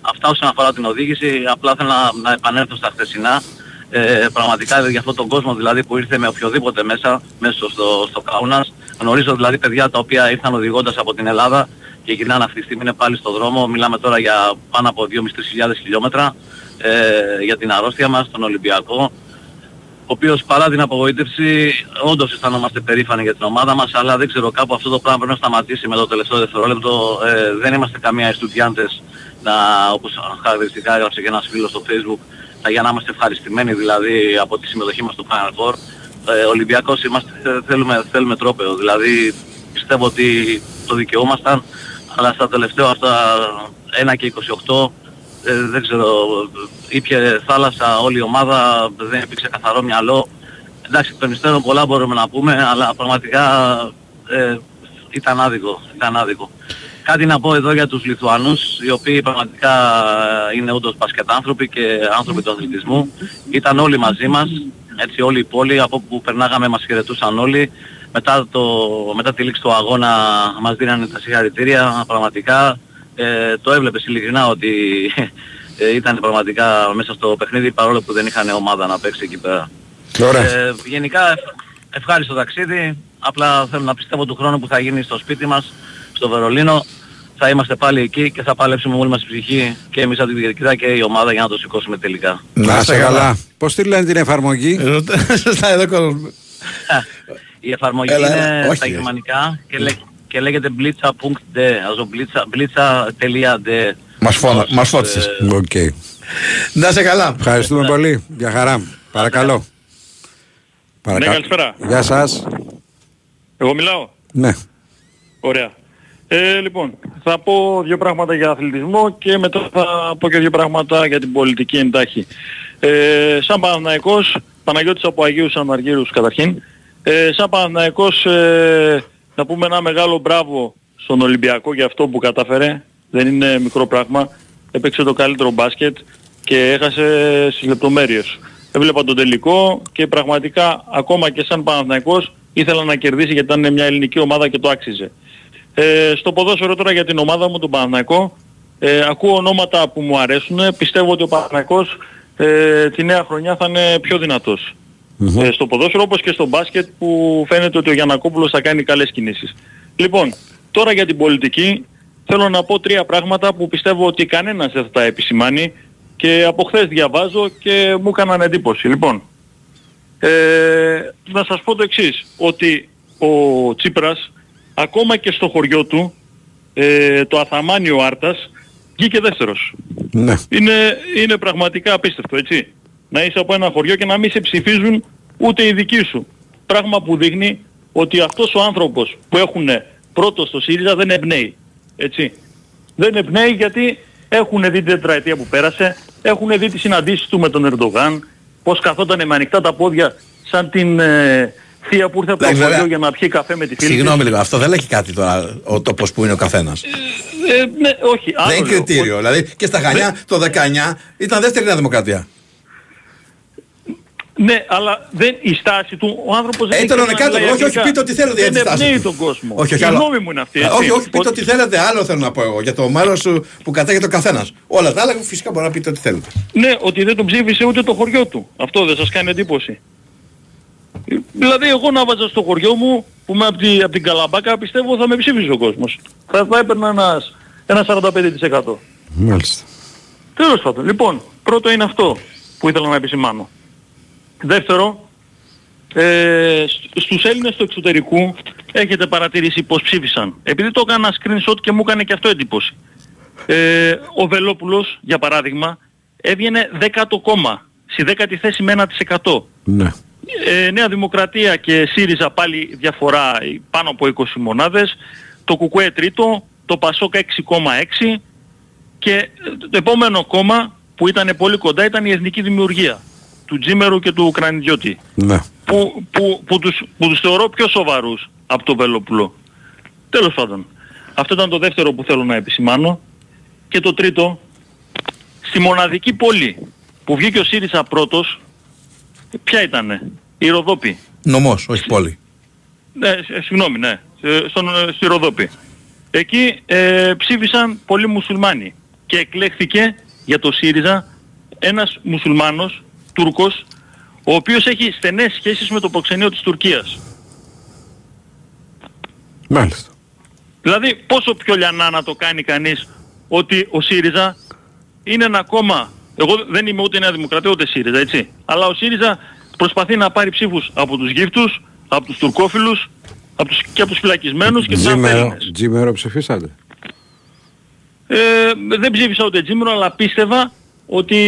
Αυτά όσον αφορά την οδήγηση, απλά θέλω να, να επανέλθω στα χθεσινά. Ε, πραγματικά για αυτόν τον κόσμο δηλαδή που ήρθε με οποιοδήποτε μέσα, μέσα στο, στο Κάουνας. Γνωρίζω δηλαδή παιδιά τα οποία ήρθαν οδηγώντας από την Ελλάδα και γυρνάνε αυτή τη στιγμή, είναι πάλι στο δρόμο, μιλάμε τώρα για πάνω από δύο με τρεις χιλιάδες χιλιόμετρα ε, για την αρρώστια μας, τον Ολυμπιακό, ο οποίος παρά την απογοήτευση, όντως αισθανόμαστε περήφανοι για την ομάδα μας, αλλά δεν ξέρω, κάπου αυτό το πράγμα πρέπει να σταματήσει με το τελευταίο δευτερόλεπτο, ε, δεν είμαστε καμία εστουτιάντες, όπως χαρακτηριστικά έγραψε και ένας φίλος στο Facebook, να, για να είμαστε ευχαριστημένοι δηλαδή από τη συμμετοχή μας στο Final Four. Ε, Ολυμπιακός είμαστε, θέλουμε, θέλουμε τρόπαιο, δηλαδή πιστεύω ότι το δικαιούμασταν, αλλά στα τελευταία αυτά ένα και είκοσι οκτώ ε, δεν ξέρω, ήπιε θάλασσα όλη η ομάδα, δεν υπήρξε καθαρό μυαλό. Εντάξει, των υστέρων πολλά μπορούμε να πούμε, αλλά πραγματικά ε, ήταν άδικο, ήταν άδικο. Κάτι να πω εδώ για τους Λιθουανούς, οι οποίοι πραγματικά είναι όντως μπασκετάνθρωποι και άνθρωποι του αθλητισμού. Ήταν όλοι μαζί μας, έτσι όλη η πόλη, από όπου περνάγαμε μας χαιρετούσαν όλοι. Μετά, το, μετά τη λήξη του αγώνα μας δίνανε τα συγχαρητήρια, πραγματικά. Ε, το έβλεπες ειλικρινά ότι ε, ήταν πραγματικά μέσα στο παιχνίδι, παρόλο που δεν είχαν ομάδα να παίξει εκεί πέρα. Ε, γενικά ευχάριστο ταξίδι, απλά θέλω να πιστεύω του χρόνου που θα γίνει στο σπίτι μας, στο Βερολίνο, θα είμαστε πάλι εκεί και θα παλέψουμε όλοι μας η ψυχή και εμείς από την διεκδικητά και η ομάδα για να το σηκώσουμε τελικά. Να είστε καλά. καλά. Πώς τη λένε την εφαρμογή? Η εφαρμογή Έλα, είναι όχι, στα γερμανικά και, λέ, και λέγεται blitzapunkt.de. Μας, μας φώτισες. Okay. Να είστε καλά. Ευχαριστούμε πολύ. Για χαρά. Παρακαλώ. Παρακα... Ναι, καλησπέρα. Γεια σας. Εγώ μιλάω. Ναι. Ωραία. Ε, λοιπόν, θα πω δύο πράγματα για αθλητισμό και μετά θα πω και δύο πράγματα για την πολιτική εντάχει. Ε, σαν Παναθηναϊκός, Παναγιώτης από Αγίους Αναργύρους καταρχήν, ε, σαν Παναθηναϊκός ε, να πούμε ένα μεγάλο μπράβο στον Ολυμπιακό για αυτό που κατάφερε, δεν είναι μικρό πράγμα, έπαιξε το καλύτερο μπάσκετ και έχασε στις λεπτομέρειες. Έβλεπα τον τελικό και πραγματικά ακόμα και σαν Παναθηναϊκός ήθελα να κερδίσει γιατί ήταν μια ελληνική ομάδα και το άξιζε. Ε, στο ποδόσφαιρο τώρα για την ομάδα μου, τον Παναθηναϊκό, ε, ακούω ονόματα που μου αρέσουν. Πιστεύω ότι ο Παναθηναϊκός ε, τη νέα χρονιά θα είναι πιο δυνατός. Mm-hmm. Ε, στο ποδόσφαιρο όπως και στο μπάσκετ που φαίνεται ότι ο Γιαννακόπουλος θα κάνει καλές κινήσεις. Λοιπόν, τώρα για την πολιτική θέλω να πω τρία πράγματα που πιστεύω ότι κανένας δεν θα τα επισημάνει και από χθες διαβάζω και μου έκαναν εντύπωση. Λοιπόν, ε, να σας πω το εξής, ότι ο Τσίπρας ακόμα και στο χωριό του, ε, το Αθαμάνιο Άρτας, βγήκε δεύτερος. Ναι. Είναι, είναι πραγματικά απίστευτο, έτσι. Να είσαι από ένα χωριό και να μην σε ψηφίζουν ούτε οι δικοί σου. Πράγμα που δείχνει ότι αυτός ο άνθρωπος που έχουν πρώτος στο ΣΥΡΙΖΑ δεν εμπνέει. Έτσι. Δεν εμπνέει γιατί έχουν δει την τετραετία που πέρασε, έχουν δει τις συναντήσεις του με τον Ερντογάν, πως καθότανε με ανοιχτά τα πόδια σαν την... Ε, θεία που ήρθε από το χωριό για να πιει καφέ με τη φίλη. Συγγνώμη λίγο, αυτό δεν λέει κάτι τώρα ο τόπος που είναι ο καθένας. Ε, ε, ναι, όχι. Άλλο δεν είναι κριτήριο. Ο... Δηλαδή και στα Χανιά δεν... το δεκαεννιά ήταν δεύτερη Νέα Δημοκρατία. Ναι, αλλά δεν, η στάση του, ο άνθρωπος δεν είναι κάτω. Όχι, όχι, πείτε ότι θέλετε. Δεν εμπνέει τον κόσμο. Όχι, όχι, η γνώμη μου είναι αυτή. Έτσι. Όχι, όχι, πείτε ότι θέλετε. Άλλο θέλω να πω εγώ για το μάλλον σου που κατάγεται ο καθένας. Όλα τα άλλα φυσικά μπορεί να πείτε ότι θέλετε. Ναι, ότι δεν τον ψήφισε ούτε το χωριό του. Αυτό δεν σας κάνει εντύπωση? Δηλαδή εγώ να βάζα στο χωριό μου που είμαι από τη, απ την Καλαμπάκα, πιστεύω θα με ψήφιζε ο κόσμος. Θα, θα έπαιρνα ένας, ένα σαράντα πέντε τοις εκατό. Μάλιστα. Τέλος πάντων. Λοιπόν, πρώτο είναι αυτό που ήθελα να επισημάνω. Δεύτερο, ε, στους Έλληνες του εξωτερικού έχετε παρατηρήσει πως ψήφισαν? Επειδή το έκανα screenshot και μου έκανε και αυτό εντύπωση. Ε, ο Βελόπουλος, για παράδειγμα, έβγαινε δέκατο κόμμα, στη δέκατη θέση με ένα τοις εκατό. Ναι. Ε, Νέα Δημοκρατία και ΣΥΡΙΖΑ πάλι διαφορά πάνω από είκοσι μονάδες, το ΚΚΕ τρίτο, το ΠΑΣΟΚ έξι κόμμα έξι και το επόμενο κόμμα που ήταν πολύ κοντά ήταν η Εθνική Δημιουργία του Τζίμερου και του Κρανιδιώτη, ναι. που, που, που, τους, που τους θεωρώ πιο σοβαρούς από το Βελόπουλο. Τέλος πάντων, αυτό ήταν το δεύτερο που θέλω να επισημάνω. Και το τρίτο, στη μοναδική πόλη που βγήκε ο ΣΥΡΙΖΑ πρώτος, ποια ήτανε? Η Ροδόπη. Νομός, όχι πόλη. Ναι, συγγνώμη, ναι. Στον, στη Ροδόπη. Εκεί ε, ψήφισαν πολλοί μουσουλμάνοι και εκλέχθηκε για το ΣΥΡΙΖΑ ένας μουσουλμάνος, Τούρκος, ο οποίος έχει στενές σχέσεις με το προξενείο της Τουρκίας. Μάλιστα. Δηλαδή πόσο πιο λιανά να το κάνει κανείς ότι ο ΣΥΡΙΖΑ είναι ένα κόμμα. Εγώ δεν είμαι ούτε Νέα Δημοκρατία ούτε ΣΥΡΙΖΑ, έτσι. Αλλά ο ΣΥΡΙΖΑ προσπαθεί να πάρει ψήφους από τους γύφτους, από τους τουρκόφιλους από τους, και από τους φυλακισμένους και τους αφέλινες. Τζίμερο ψηφίσατε? Ε, δεν ψήφισα ούτε Τζίμερο, αλλά πίστευα ότι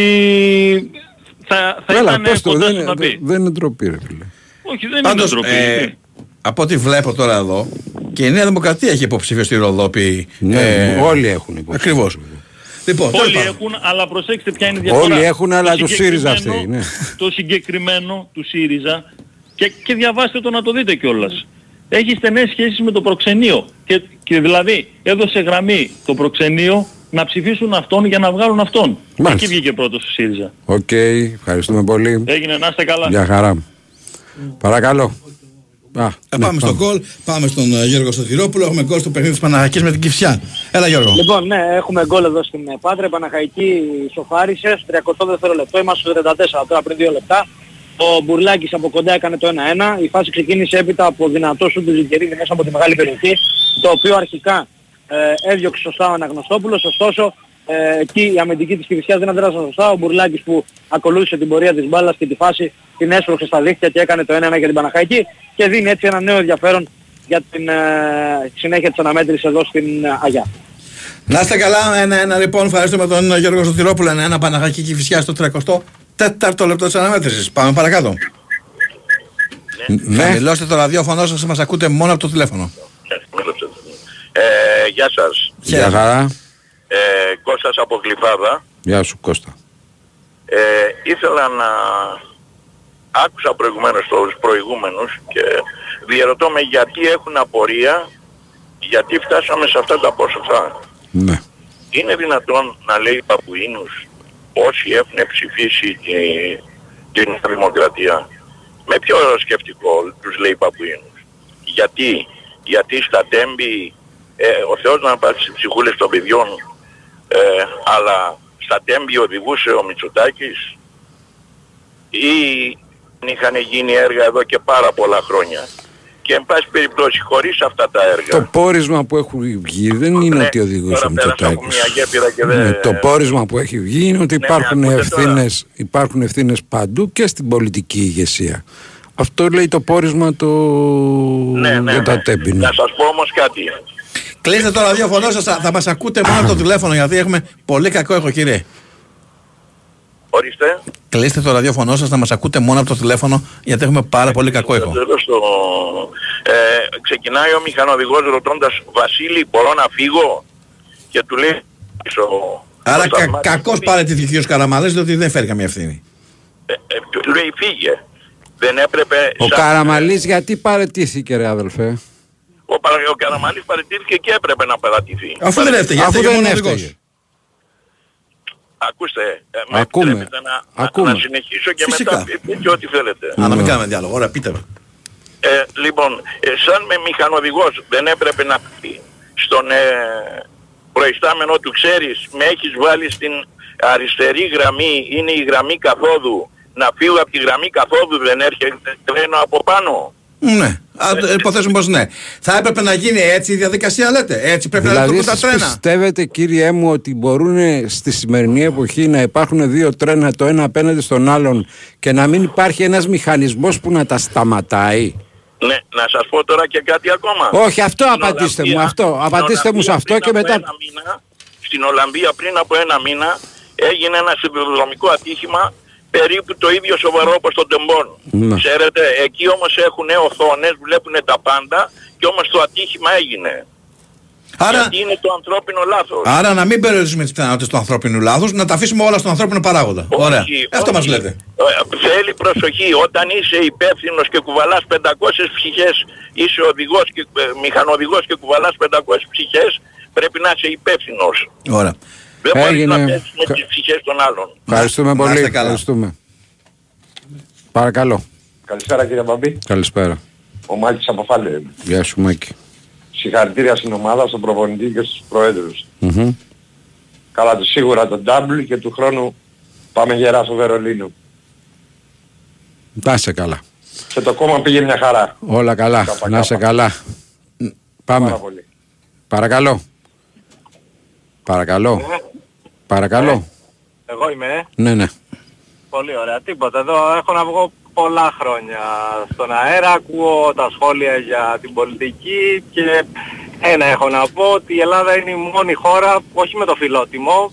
θα, θα Λέλα, ήταν κοντά στο να πει. Δεν είναι ντροπή ρε φίλε. Όχι, δεν Πάντως, είναι ντροπή. Ε, από ό,τι βλέπω τώρα εδώ και η Νέα Δημοκρατία έχει υποψηφίσει στη Ροδόπη. Ναι, ε, όλοι έχουν υποψηφίσει. Ακριβώς. Λοιπόν, όλοι έχουν, αλλά προσέξτε ποια είναι η διαφορά. Όλοι έχουν, αλλά το, το ΣΥΡΙΖΑ αυτή είναι. Το συγκεκριμένο του ΣΥΡΙΖΑ και, και διαβάστε το να το δείτε κιόλας. έχει στενές σχέσεις με το προξενείο. Και, και δηλαδή έδωσε γραμμή το προξενείο να ψηφίσουν αυτόν για να βγάλουν αυτόν. Μάλιστα. Εκεί βγήκε πρώτος ο ΣΥΡΙΖΑ. Οκ, okay, ευχαριστούμε πολύ. Έγινε, να είστε καλά. Γεια χαρά. Mm. Παρακαλώ. Α, Α, ναι, πάμε στον κολ, πάμε στον uh, Γιώργο Σταθυρόπουλο. Έχουμε γκολ στο παιχνίδι της Παναχαϊκής με την Κηφισιά. Έλα Γιώργο. Λοιπόν, ναι, έχουμε γκολ εδώ στην Πάτρα. Η Παναχαϊκή σοφάρισε στο τριανταοκτώ λεπτό. Είμαστε στο τριαντατέσσερα τώρα πριν δύο λεπτά. Ο Μπουρλάκης από κοντά έκανε το ένα ένα. Η φάση ξεκίνησε έπειτα από δυνατό σουτ του Ζυγερίδη μέσα από τη μεγάλη περιοχή. Το οποίο αρχικά ε, έδιωξε σωστά ο Αναγνωστόπουλος. Ωστόσο ε, εκεί η αμυντική της Κηφισιάς δεν αντέδρασε σωστά. Ο Μπουρλάκης που ακολούθησε την πορεία της μπάλας και τη φάση την έσπρωξε στα δίχτυα και έκανε το ένα ένα για την Παναχαϊκή και δίνει έτσι ένα νέο ενδιαφέρον για την ε, συνέχεια της αναμέτρησης εδώ στην Αγιά. Να είστε καλά, ένα, ένα λοιπόν, ευχαριστούμε τον Γιώργο Σταθυρόπουλο. Ένα, ένα Παναχαϊκή Κηφισιά στο τριακοστό. Τέταρτο λεπτό της αναμέτρησης. Πάμε παρακάτω. Ναι. Μιλώστε το ραδιόφωνο σας, μας ακούτε μόνο από το τηλέφωνο. Ε, γεια σας. Γεια χαρά. Ε, Κώστας από Γλυφάδα. Γεια σου Κώστα. Ε, ήθελα να... Άκουσα προηγουμένως τους προηγούμενους και διαρωτώ με γιατί έχουν απορία, γιατί φτάσαμε σε αυτά τα ποσοστά. Ναι. Είναι δυνατόν να λέει παπουίνους όσοι έχουν ψηφίσει τη, την Δημοκρατία, με ποιο σκεπτικό τους λέει παπουίνους? Γιατί, γιατί στα Τέμπη, ε, ο Θεός να πάρει τις ψυχούλες των παιδιών, ε, αλλά στα Τέμπη οδηγούσε ο Μητσοτάκης ή είχαν γίνει έργα εδώ και πάρα πολλά χρόνια. Και εν πάση περιπτώσει χωρίς αυτά τα έργα. Το πόρισμα που έχουν βγει δεν είναι ναι, ότι οδηγούσε ο Μητσοτάκης. Ναι, το πόρισμα που έχει βγει είναι ότι ναι, υπάρχουν, ευθύνες, υπάρχουν ευθύνες παντού και στην πολιτική ηγεσία. Αυτό λέει το πόρισμα το... ναι, ναι, ναι. για τα Τέμπη. Να σας πω όμως κάτι. Κλείστε το ραδιόφωνο σας, θα μας ακούτε μόνο το τηλέφωνο γιατί έχουμε πολύ κακό έχω κύριε. Ορίστε. Κλείστε το ραδιόφωνο σας να μας ακούτε μόνο από το τηλέφωνο γιατί έχουμε πάρα πολύ κακό ήχο. Ε, ξεκινάει ο μηχανοδηγός ρωτώντας Βασίλη μπορώ να φύγω και του λέει άρα κα, κακός παρετήθηκε ο Καραμανλής διότι δεν φέρει καμία ευθύνη. Ε, ε, του λέει φύγε. Δεν έπρεπε... Ο σαν... Καραμανλής γιατί παρετήθηκε ρε αδελφέ? Ο, ο Καραμανλής παρετήθηκε και έπρεπε να παρατηθεί. Αφού δεν έφταιγε. Αφού δεν έφταιγε. Ακούστε, ε, με επιτρέπετε να, να συνεχίσω και φυσικά. Μετά πείτε ό,τι θέλετε. Α, να μην κάνουμε διάλογο, ωραία, πείτε με. Ε, λοιπόν, ε, σαν με μηχανοδηγός δεν έπρεπε να πει στον ε, προϊστάμενο του ξέρεις, με έχεις βάλει στην αριστερή γραμμή, είναι η γραμμή καθόδου, να φύγω από τη γραμμή καθόδου, δεν έρχεται τρένο από πάνω. Ναι, ε, υποθέσουμε πως ναι. Θα έπρεπε να γίνει έτσι η διαδικασία λέτε, έτσι πρέπει δηλαδή να λειτουργούν τα τρένα. Πιστεύετε κύριέ μου ότι μπορούν στη σημερινή εποχή να υπάρχουν δύο τρένα το ένα απέναντι στον άλλον και να μην υπάρχει ένας μηχανισμός που να τα σταματάει? Ναι, να σας πω τώρα και κάτι ακόμα. Όχι, αυτό στην απαντήστε Ολλανδία, μου, αυτό, απαντήστε μου σε αυτό και μετά... Μήνα, στην Ολλανδία πριν από ένα μήνα έγινε ένα σιδηροδρομικό ατύχημα περίπου το ίδιο σοβαρό όπως το Τεμπόν. Ναι. Ξέρετε, εκεί όμως έχουν οθόνες, βλέπουν τα πάντα και όμως το ατύχημα έγινε. Άρα... Γιατί είναι το ανθρώπινο λάθος. Άρα να μην περιορίζουμε τις πιθανότητες του ανθρώπινου λάθους, να τα αφήσουμε όλα στον ανθρώπινο παράγοντα. Όχι, ωραία. Όχι, αυτό μας λέτε. Θέλει προσοχή. Όταν είσαι υπεύθυνος και κουβαλάς πεντακόσιες ψυχές, είσαι οδηγός και, ε, μηχανοδηγός και κουβαλάς πεντακόσιες ψυχές, πρέπει να είσαι υπεύθυνος. Ωραία. Δεν μπορεί να πέσει με τις ψυχές των άλλων. Ευχαριστούμε πολύ. Ευχαριστούμε. Παρακαλώ. Καλησπέρα κύριε Μπαμπή. Καλησπέρα. Ο Μάκης από Φάλε. Γεια σου Μάκη. Συγχαρητήρια στην ομάδα, στον προπονητή και στους προέδρους. Mm-hmm. Καλά, σίγουρα το double και του χρόνου πάμε γερά στο Βερολίνο. Να σε καλά. Και το κόμμα πήγε μια χαρά. Όλα καλά. Καπα, να σε καλά. Πάμε. Παρακαλώ. Παρακαλώ. Ναι. Παρακαλώ. Ναι. Εγώ είμαι. Ε. Ναι, ναι. Πολύ ωραία. Τίποτα. Εδώ έχω να βγω πολλά χρόνια στον αέρα. Ακούω τα σχόλια για την πολιτική και ένα έχω να πω ότι η Ελλάδα είναι η μόνη χώρα, όχι με το φιλότιμο,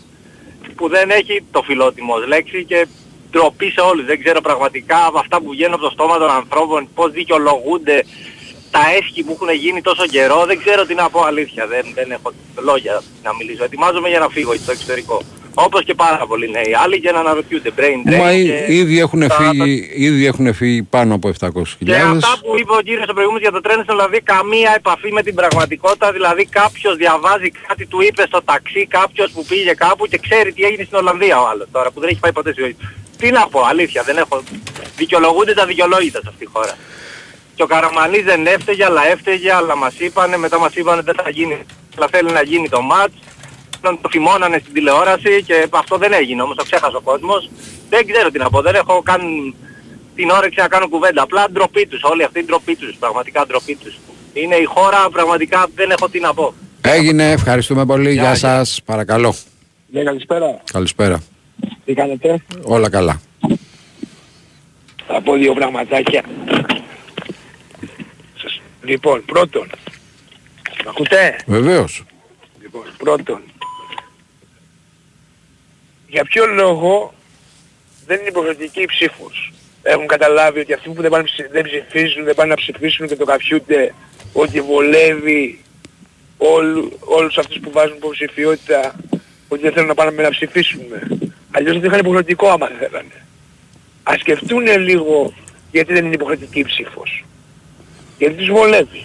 που δεν έχει το φιλότιμο ως λέξη και ντροπή σε όλους. Δεν ξέρω πραγματικά από αυτά που βγαίνουν από το στόμα των ανθρώπων πώς δικαιολογούνται τα έσχη που έχουν γίνει τόσο καιρό, δεν ξέρω τι να πω αλήθεια, δεν, δεν έχω λόγια να μιλήσω. Ετοιμάζομαι για να φύγω στο εξωτερικό. Όπως και πάρα πολλοί νέοι άλλοι για να αναρωτιούνται brain drain. Μα και... ήδη, έχουν τα... φύγει, ήδη έχουν φύγει πάνω από επτακόσιες χιλιάδες. Και αυτά που είπε ο κύριος ο προηγούμενος για το τρένο στην Ολλανδία, καμία επαφή με την πραγματικότητα. Δηλαδή κάποιος διαβάζει κάτι, του είπε στο ταξί κάποιος που πήγε κάπου και ξέρει τι έγινε στην Ολλανδία ο άλλος τώρα που δεν έχει πάει ποτέ στη ζωή. Τι να πω, αλήθεια, δεν έχω... δικαιολογούνται τα δικαιολόγητα σε αυτή τη χώρα. Και ο Καραμανλής δεν έφταιγε, αλλά έφταιγε, αλλά μας είπανε, μετά μας είπανε δεν θα γίνει, αλλά θέλει να γίνει το match. Το θυμώνανε στην τηλεόραση και αυτό δεν έγινε όμως, το ξέχασε ο κόσμος. Δεν ξέρω τι να πω, δεν έχω καν την όρεξη να κάνω κουβέντα. Απλά ντροπή τους, όλη αυτή η ντροπή τους, πραγματικά ντροπή τους. Είναι η χώρα, πραγματικά δεν έχω τι να πω. Έγινε, ευχαριστούμε πολύ, γεια, γεια σας, παρακαλώ. Ναι, καλησπέρα. Καλησπέρα. Τι κάνετε? Όλα καλά. Θα πω δύο πραγματάκια. Λοιπόν, πρώτον, μ' ακούτε? Βεβαίως. Λοιπόν, πρώτον, για ποιο λόγο δεν είναι υποχρεωτική η ψήφος? Έχουν καταλάβει ότι αυτοί που δεν, πάνε, δεν ψηφίζουν, δεν πάνε να ψηφίσουν και το καφιούνται, ότι βολεύει όλ, όλους αυτούς που βάζουν υποψηφιότητα, ότι δεν θέλουν να πάνε να ψηφίσουν. Αλλιώς δεν είχαν υποχρεωτικό άμα θέλανε. Ας σκεφτούν λίγο γιατί δεν είναι υποχρεωτική η ψήφος. Γιατί τους βολεύει.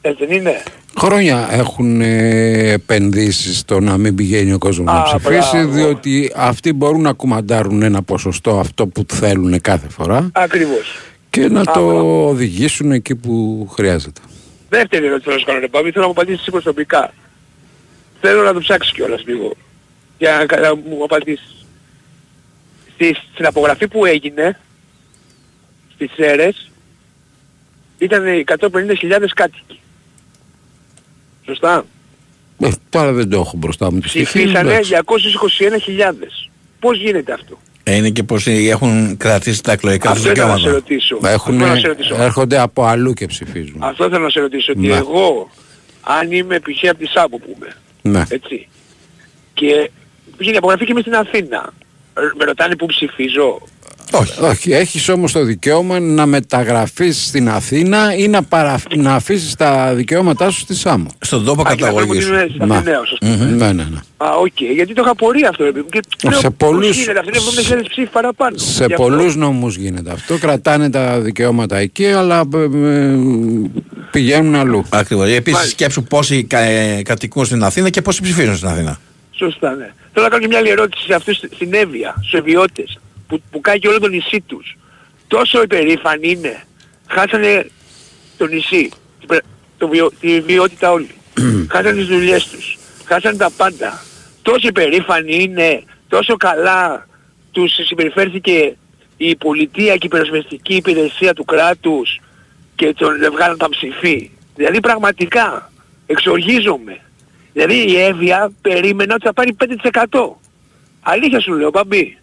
Έτσι δεν είναι? Χρόνια έχουν ε, επενδύσει στο να μην πηγαίνει ο κόσμος να ψηφίσει, μπράβο. Διότι αυτοί μπορούν να κουμαντάρουν ένα ποσοστό, αυτό που θέλουν κάθε φορά. Ακριβώς. Και να Α, το μπράβο. οδηγήσουν εκεί που χρειάζεται. Δεύτερη ερώτηση θέλω να κάνω, ρε Παύλη, θέλω να μου απαντήσεις προσωπικά. Θέλω να το ψάξεις κιόλας λίγο. Για να μου απαντήσεις. Στη, στην απογραφή που έγινε, στις Σέρες, ήταν εκατόν πενήντα χιλιάδες κάτοικοι. Σωστά. Ε, τώρα δεν το έχω μπροστά μου. Ψηφίσανε διακόσιες είκοσι μία χιλιάδες. Πώς γίνεται αυτό? Είναι και πως έχουν κρατήσει τα εκλογικά τους δικαιώματα. Αυτό ήθελα να σε ρωτήσω. Έρχονται από αλλού και ψηφίζουν. Αυτό ήθελα να σε ρωτήσω. Ότι εγώ, αν είμαι π.χ. από τη Σάμπο που είμαι, ναι, έτσι, και πήγαινε η απογραφή και είμαι στην Αθήνα, με ρωτάνε που ψηφίζω? Όχι, όχι. Έχεις όμως το δικαίωμα να μεταγραφείς στην Αθήνα ή να, παρα... να αφήσεις τα δικαιώματά σου στη Σάμο. Στον τόπο καταγωγής σου. Ναι, ναι, ναι. Α, οκ. Okay. Γιατί το είχα απορία αυτό. Και σε πολλούς... γίνεται αυτό, σε... ψήφι παραπάνω. Σε πολλούς νομούς γίνεται αυτό. Κρατάνε τα δικαιώματα εκεί, αλλά πηγαίνουν αλλού. Ακριβώς. Επίσης σκέψου πόσοι κατοικούν στην Αθήνα και πόσοι ψηφίζουν στην Αθήνα. Σωστά, ναι. Θέλω να κάνω και μια άλλη ερώτηση σε αυτούς στην Εύβοια, στους Εβιώτες. Που, που κάνει και όλο το νησί τους. Τόσο υπερήφανοι είναι. Χάσανε το νησί, το βιο, τη βιότητα όλοι. Χάσανε τις δουλειές τους. Χάσανε τα πάντα. Τόσο υπερήφανοι είναι, τόσο καλά τους συμπεριφέρθηκε η πολιτεία και η περισπιστική υπηρεσία του κράτους και τον βγάλαν τα ψηφί. Δηλαδή πραγματικά εξοργίζομαι. Δηλαδή η Εύβοια περίμενα ότι θα πάρει πέντε τοις εκατό. Αλήθεια σου λέω, Μπαμπή.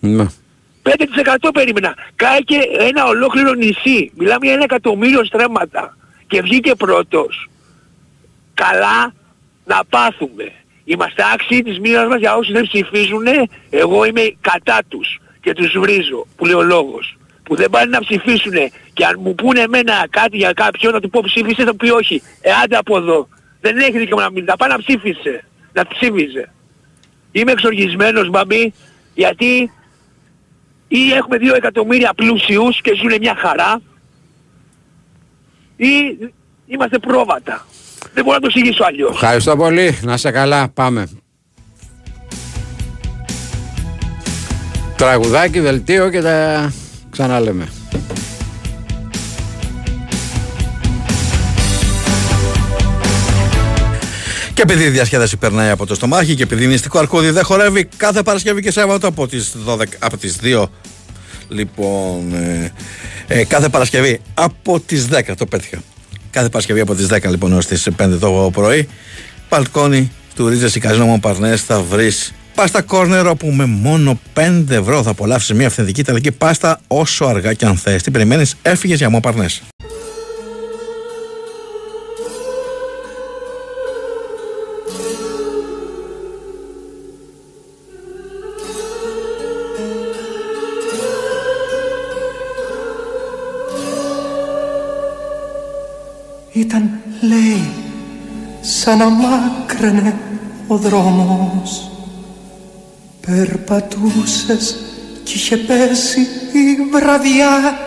πέντε τοις εκατό περίμενα. Κάκε ένα ολόκληρο νησί. Μιλάμε για ένα εκατομμύριο στρέμματα. Και βγήκε πρώτος. Καλά να πάθουμε. Είμαστε άξιοι της μοίρας μας για όσοι δεν ψηφίζουν. Εγώ είμαι κατά τους. Και τους βρίζω. Που λέει ο λόγος. Που δεν πάνε να ψηφίσουν. Και αν μου πούνε εμένα κάτι για κάποιον, να του πω ψήφισε, θα πει όχι. Ε, άντε από εδώ. Δεν έχει δικαίωμα να μην. Να πάει να ψήφισε. Να ψήφιζε. Είμαι εξοργισμένος, Μπαμπή, γιατί... ή έχουμε δύο εκατομμύρια πλούσιους και ζουν μια χαρά, ή είμαστε πρόβατα. Δεν μπορώ να το εξηγήσω αλλιώς. Ευχαριστώ πολύ. Να είσαι καλά. Πάμε. Τραγουδάκι, δελτίο και τα ξαναλέμε. Και επειδή η διασκέδαση περνάει από το στομάχι και επειδή η νηστικό αρκούδι δεν χορεύει, κάθε Παρασκευή και Σάββατο από τις, δώδεκα, από τις δύο, λοιπόν, ε, ε, κάθε Παρασκευή από τις δέκα, το πέτυχα. Κάθε Παρασκευή από τις δέκα λοιπόν έως τις πέντε το πρωί, παλκόνι του Ρίζες ή Καζίνο Μομπαρνές θα βρεις πάστα κόρνερο, όπου με μόνο πέντε ευρώ θα απολαύσεις μια αυθεντική ιταλική πάστα όσο αργά και αν θες. Τι περιμένεις, έφυγες για Μομπαρνές. Ήταν, λέει, σαν να μ' άκραινε ο δρόμος Περπατούσες κι είχε πέσει η βραδιά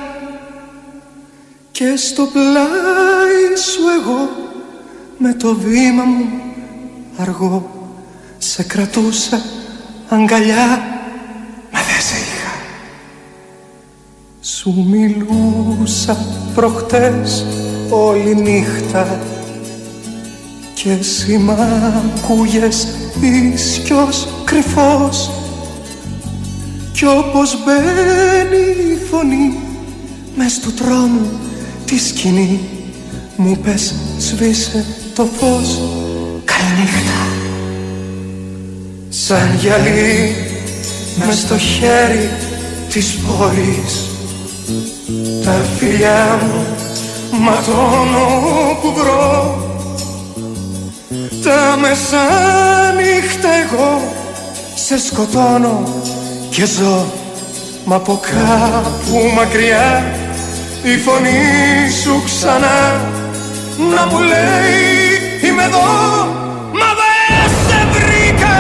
και στο πλάι σου εγώ με το βήμα μου αργό σε κρατούσα αγκαλιά, μα δεν σε είχα. Σου μιλούσα προχτές όλη νύχτα και εσύ μ' ακούγες ίσκιος κρυφός κι όπως μπαίνει η φωνή μες του τρόμου τη σκηνή μου πες σβήσε το φως, καληνύχτα. Σαν γυαλί μες στο χέρι της πόλης τα φιλιά μου ματώνω που βρω τα μεσάνυχτα εγώ σε σκοτώνω και ζω μα από κάπου μακριά η φωνή σου ξανά να μου λέει είμαι εδώ μα δεν σε βρήκα.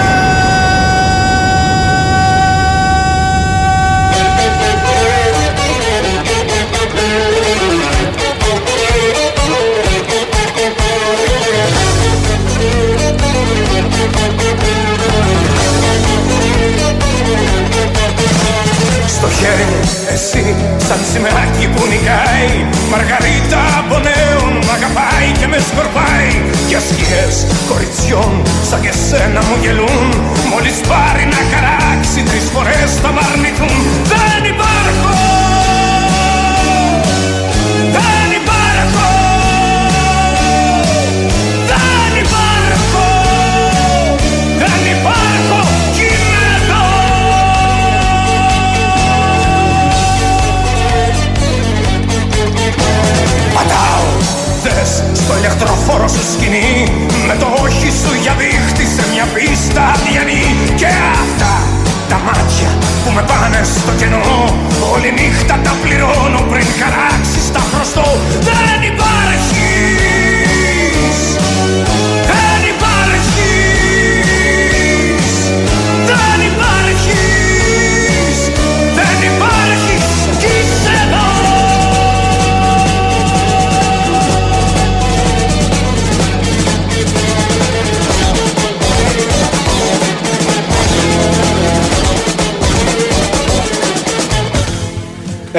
Στο χέρι μου εσύ σαν τσιμεράκι που νικάει μαργαρίτα από νέων μ' αγαπάει και με σκορπάει και σκιές κοριτσιών σαν και σένα μου γελούν μόλις πάρει να χαράξει τρεις φορές θα μ' αρνηθούν. Δεν υπάρχω, δεν υπάρχω, δεν υπάρχω, δεν υπάρχω. Πατάω, δες, στο ηλεκτροφόρο σου σκηνή με το όχι σου για δείχτη σε μια πίστα αδιανή και αυτά τα μάτια που με πάνε στο κενό όλη νύχτα τα πληρώνω πριν χαράξεις τα χρωστώ. Δεν υπάρχεις, δεν υπάρχεις, δεν υπάρχεις, δεν υπάρχεις κι είσαι εδώ.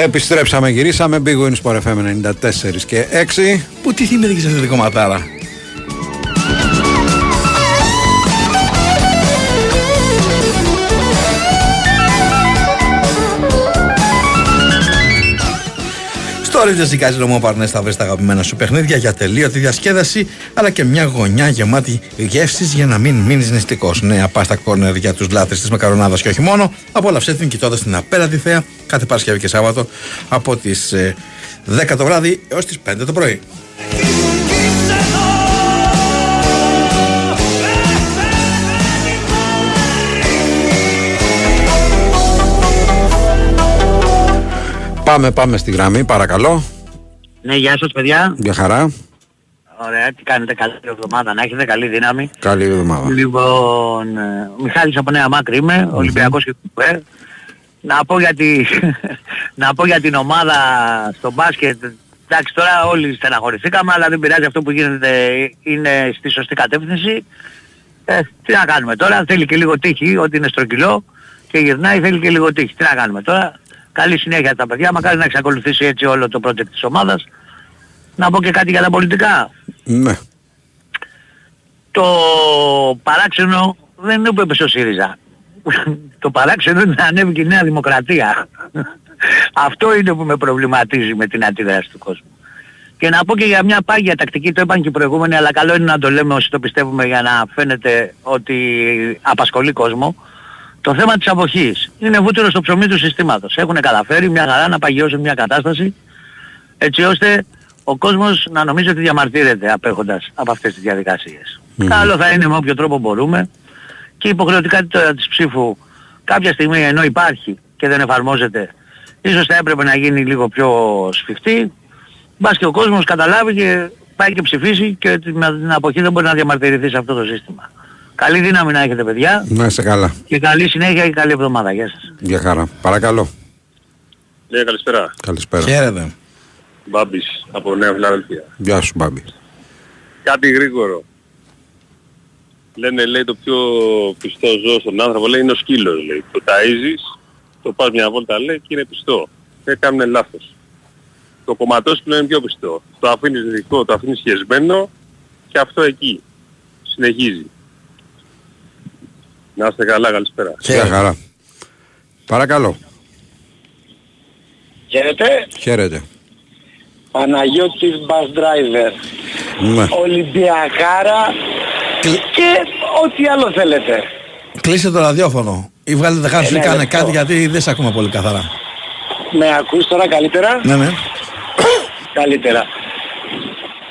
Επιστρέψαμε, γυρίσαμε. Big Wins Sport εφ εμ ενενήντα τέσσερα και έξι. Που τι θυμήθηκε σε αυτή την κομματάρα. Στο Ρεφ Τζαζικάζι Ρωμό Παρνές θα βρεις τα αγαπημένα σου παιχνίδια για τελείωτη διασκέδαση, αλλά και μια γωνιά γεμάτη γεύσεις για να μην μείνεις νηστικός. Νέα πάστα κόρνερ για τους λάτρες της μακαρονάδας και όχι μόνο. Απόλαυσέ την κοιτώντας την απέραντη θέα κάθε Παρασκευή και Σάββατο από τις δέκα το βράδυ έως τις πέντε το πρωί. Πάμε, πάμε στη γραμμή, παρακαλώ. Ναι, γεια σας παιδιά. Γεια χαρά. Ωραία, τι κάνετε, καλή εβδομάδα να έχετε, καλή δύναμη. Καλή εβδομάδα. Λοιπόν, Μιχάλης από Νέα Μάκρη είμαι, mm-hmm. Ολυμπιακός και ΚΚΕ. Να πω για, τη... να πω για την ομάδα στο μπάσκετ, εντάξει τώρα όλοι στεναχωρηθήκαμε, αλλά δεν πειράζει, αυτό που γίνεται είναι στη σωστή κατεύθυνση. Ε, τι να κάνουμε τώρα, θέλει και λίγο τύχη, ό,τι είναι στρογγυλό και γυρνάει θέλει και λίγο τύχη. Τι να κάνουμε τώρα. Καλή συνέχεια τα παιδιά, μακάρι να εξακολουθήσει έτσι όλο το project της ομάδας. Να πω και κάτι για τα πολιτικά. Ναι. Το παράξενο δεν είναι που έπεσε ο ΣΥΡΙΖΑ. Το παράξενο είναι να ανέβηκε η Νέα Δημοκρατία. Αυτό είναι που με προβληματίζει με την αντίδραση του κόσμου. Και να πω και για μια πάγια τακτική, το είπαν και οι προηγούμενοι, αλλά καλό είναι να το λέμε όσοι το πιστεύουμε για να φαίνεται ότι απασχολεί κόσμο. Το θέμα της αποχής είναι βούτυρο στο ψωμί του συστήματος. Έχουν καταφέρει μια χαρά να παγιώσουν μια κατάσταση έτσι ώστε ο κόσμος να νομίζει ότι διαμαρτύρεται απέχοντας από αυτές τις διαδικασίες. Mm. Καλό θα είναι με όποιο τρόπο μπορούμε και υποχρεωτικά τώρα της ψήφου κάποια στιγμή ενώ υπάρχει και δεν εφαρμόζεται ίσως θα έπρεπε να γίνει λίγο πιο σφιχτή. Μπας και ο κόσμος καταλάβει και πάει και ψηφίσει και με την αποχή δεν μπορεί να διαμαρτυρηθεί σε αυτό το σύστημα. Καλή δύναμη να έχετε, παιδιά. Να είστε καλά. Και καλή συνέχεια και καλή εβδομάδα. Γεια σας. Γεια χαρά. Παρακαλώ. Ναι, καλησπέρα. Καλησπέρα. Χαίρετε. Μπάμπης από Νέα Φιλαδελφία. Γεια σου, Μπάμπη. Κάτι γρήγορο. Λένε, λέει, το πιο πιστό ζώο στον άνθρωπο, λέει, είναι ο σκύλος, λέει. Το ταΐζεις, το πας μια βόλτα, λέει, και είναι πιστό. Δεν κάνουνε λάθος. Το κομματόσκυλο είναι πιο πιστό. Το αφήνεις δικό, το αφήνεις χεσμένο και αυτό εκεί. Συνεχίζει. Να είστε καλά, καλησπέρα. Γεια χαρά. Παρακαλώ. Χαίρετε. Χαίρετε. Παναγιώτης bus driver. Ναι. Ολυμπιακάρα και ό,τι άλλο θέλετε. Κλείστε το ραδιόφωνο ή βγάλετε χάρη ε, ναι, κάνε κάτι, γιατί δεν σε ακούμε πολύ καθαρά. Με ακούς τώρα καλύτερα? Ναι, ναι. Καλύτερα.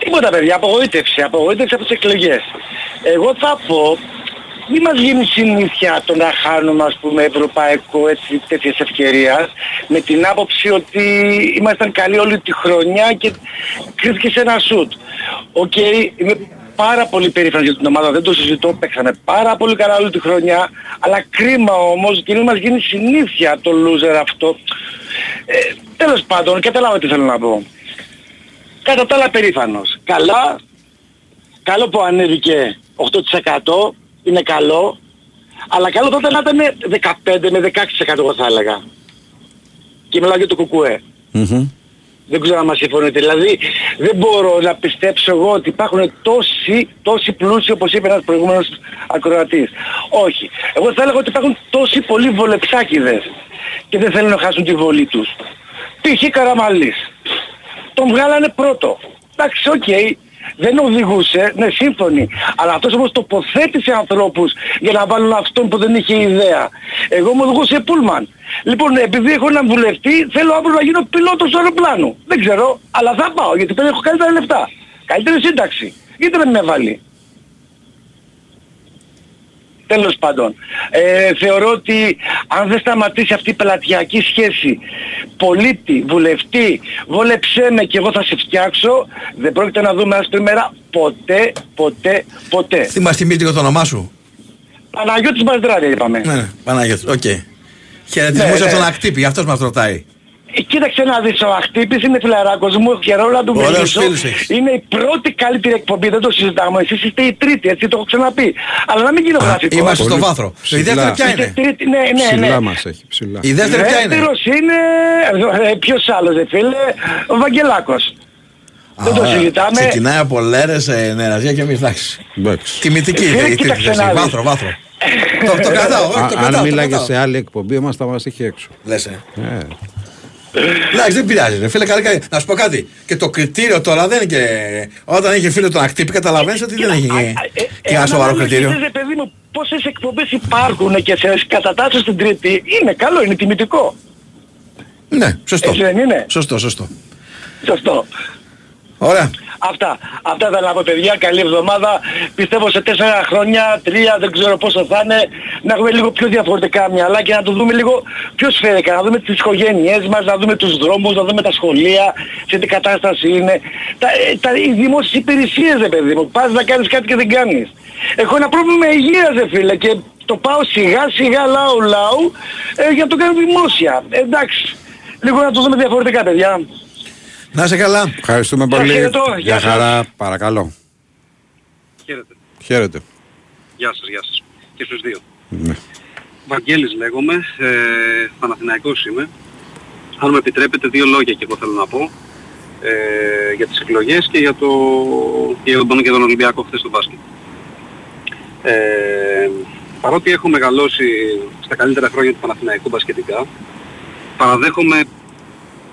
Τίποτα, παιδιά, απογοήτευση, απογοήτευση από τις εκλογές. Εγώ θα πω, μη μας γίνει συνήθεια το να χάνουμε, ας πούμε, ευρωπαϊκό, έτσι, τέτοιες ευκαιρίες, με την άποψη ότι ήμασταν καλοί όλη τη χρονιά και κρίθηκε σε ένα σουτ. Οκ, okay, είμαι πάρα πολύ περήφανος για την ομάδα, δεν το συζητώ, παίξαμε πάρα πολύ καλά όλη τη χρονιά, αλλά κρίμα όμως και μη μας γίνει συνήθεια το loser αυτό. Ε, τέλος πάντων, καταλάβατε τι θέλω να πω. Κατά τα άλλα περήφανος. Καλά, καλό που ανέβηκε οκτώ τοις εκατό, είναι καλό, αλλά καλό τότε να ήταν δεκαπέντε με δεκαέξι τοις εκατό, εγώ θα έλεγα. Και μιλάω για το ΚΚΕ. Mm-hmm. Δεν ξέρω αν μας συμφωνείτε. Δηλαδή δεν μπορώ να πιστέψω εγώ ότι υπάρχουν τόσοι, τόσοι πλούσιοι, όπως είπε ένας προηγούμενος ακροατής. Όχι. Εγώ θα έλεγα ότι υπάρχουν τόσοι πολλοί βολεψάκηδες και δεν θέλουν να χάσουν τη βολή τους. Π.χ. Καραμανλής. Τον βγάλανε πρώτο. Εντάξει, οκ. Okay. Δεν οδηγούσε, ναι, σύμφωνοι. Αλλά αυτός όμως τοποθέτησε ανθρώπους για να βάλουν αυτόν που δεν είχε ιδέα. Εγώ μου οδηγούσε πούλμαν. Λοιπόν, επειδή έχω έναν βουλευτή, θέλω αύριο να γίνω πιλότος αεροπλάνου. Δεν ξέρω, αλλά θα πάω, γιατί πέρα έχω καλύτερα λεφτά. Καλύτερη σύνταξη. Γιατί δεν με βάλει. Τέλος πάντων, ε, θεωρώ ότι αν δεν σταματήσει αυτή η πελατειακή σχέση πολίτη, βουλευτή, βόλεψέ με και εγώ θα σε φτιάξω, δεν πρόκειται να δούμε άσπρη μέρα ποτέ, ποτέ, ποτέ. Θυμάσαι Δημήτρη το όνομά σου? Παναγιώτης Μπαρτζόκα είπαμε. Ναι, Παναγιώτης, οκ. Okay. Χαιρετισμούς, ναι, από τον Ακτύπη, αυτός μας ρωτάει. Κοίταξε να δεις, ο Ακτύπης είναι φιλαράκος μου, καιρό να του μιλήσω. Είναι η πρώτη καλύτερη εκπομπή, δεν το συζητάμε. Εσείς είστε η τρίτη, έτσι το έχω ξαναπεί. Αλλά να μην γίνω γραφικό. Είμαστε στο βάθρο. Η δεύτερη ποια είναι? Ψηλά μας έχει, ψηλά. Η δεύτερη ποια είναι? Δεύτερος είναι, ποιος άλλος δε φίλε, ο Βαγγελάκος. Δεν το συζητάμε. Ξεκινάει από Λέρες, Νεραζιά και εμείς, εντάξει. Τιμητική η τρίτη, βάθρο, βάθρο. Το κρατάω. Αν μίλαγε σε άλλη εκπομπή, μας θα μας είχε έξω. Εντάξει, δεν πειράζει, ρε φίλε, καλή. Να σου πω κάτι. Και το κριτήριο τώρα δεν είναι και. Όταν είχε φίλο τον Ακτύπη, καταλαβαίνεις ότι δεν έχει και ένα σοβαρό κριτήριο. Κοίταζε, παιδί μου, πόσες εκπομπές υπάρχουν και σε κατατάσσουν στην Τρίτη. Είναι καλό, είναι τιμητικό. Ναι, σωστό. Δεν είναι? Σωστό, σωστό. Σωστό. Ωραία. Αυτά. Αυτά θα λέω, παιδιά. Καλή εβδομάδα. Πιστεύω σε τέσσερα χρόνια, τρία, δεν ξέρω πόσο θα είναι, να έχουμε λίγο πιο διαφορετικά μυαλά και να το δούμε λίγο πιο σφαιρικά. Να δούμε τις οικογένειές μας, να δούμε τους δρόμους, να δούμε τα σχολεία, σε τι κατάσταση είναι. Τα, τα, οι δημόσιες υπηρεσίες, ρε παιδί μου. Πας να κάνεις κάτι και δεν κάνεις. Έχω ένα πρόβλημα με υγεία, ρε φίλε, και το πάω σιγά σιγά, λαού λαού, ε, για να το κάνω δημόσια. Ε, εντάξει. Λίγο να το δούμε διαφορετικά, παιδιά. Να είσαι καλά. Ευχαριστούμε πολύ. Γεια χαρά. Παρακαλώ. Χαίρετε. Χαίρετε. Γεια σας, γεια σας. Και στους δύο. Ναι. Βαγγέλης λέγομαι, ε, Παναθηναϊκός είμαι. Αν με επιτρέπετε δύο λόγια και εγώ θέλω να πω. Ε, για τις εκλογές και για, το, και για τον, και τον Ολυμπιακό χθες στο μπάσκετ. Ε, παρότι έχω μεγαλώσει στα καλύτερα χρόνια του Παναθηναϊκού μπασκετικά, παραδέχομαι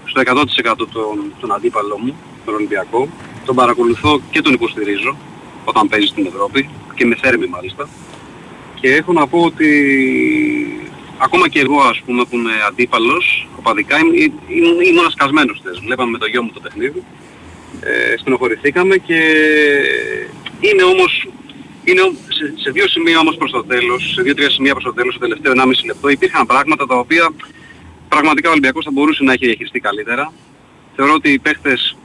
στο εκατό τοις εκατό τον, τον αντίπαλο μου, τον Ολυμπιακό. Τον παρακολουθώ και τον υποστηρίζω όταν παίζει στην Ευρώπη και με θέρμη μάλιστα. Και έχω να πω ότι ακόμα και εγώ, ας πούμε, που είμαι αντίπαλος οπαδικά, ήμουν σκασμένος χθες. Βλέπαμε με το γιο μου το παιχνίδι, ε, στενοχωρηθήκαμε και είναι όμως, είναι, σε, σε δύο σημεία όμως προς το τέλος, σε δύο-τρία σημεία προς το τέλος, το τελευταίο ενάμιση λεπτό, υπήρχαν πράγματα τα οποία πραγματικά ο Ολυμπιακός θα μπορούσε να έχει διαχειριστεί καλύτερα. Θεωρώ ότι οι παίχτες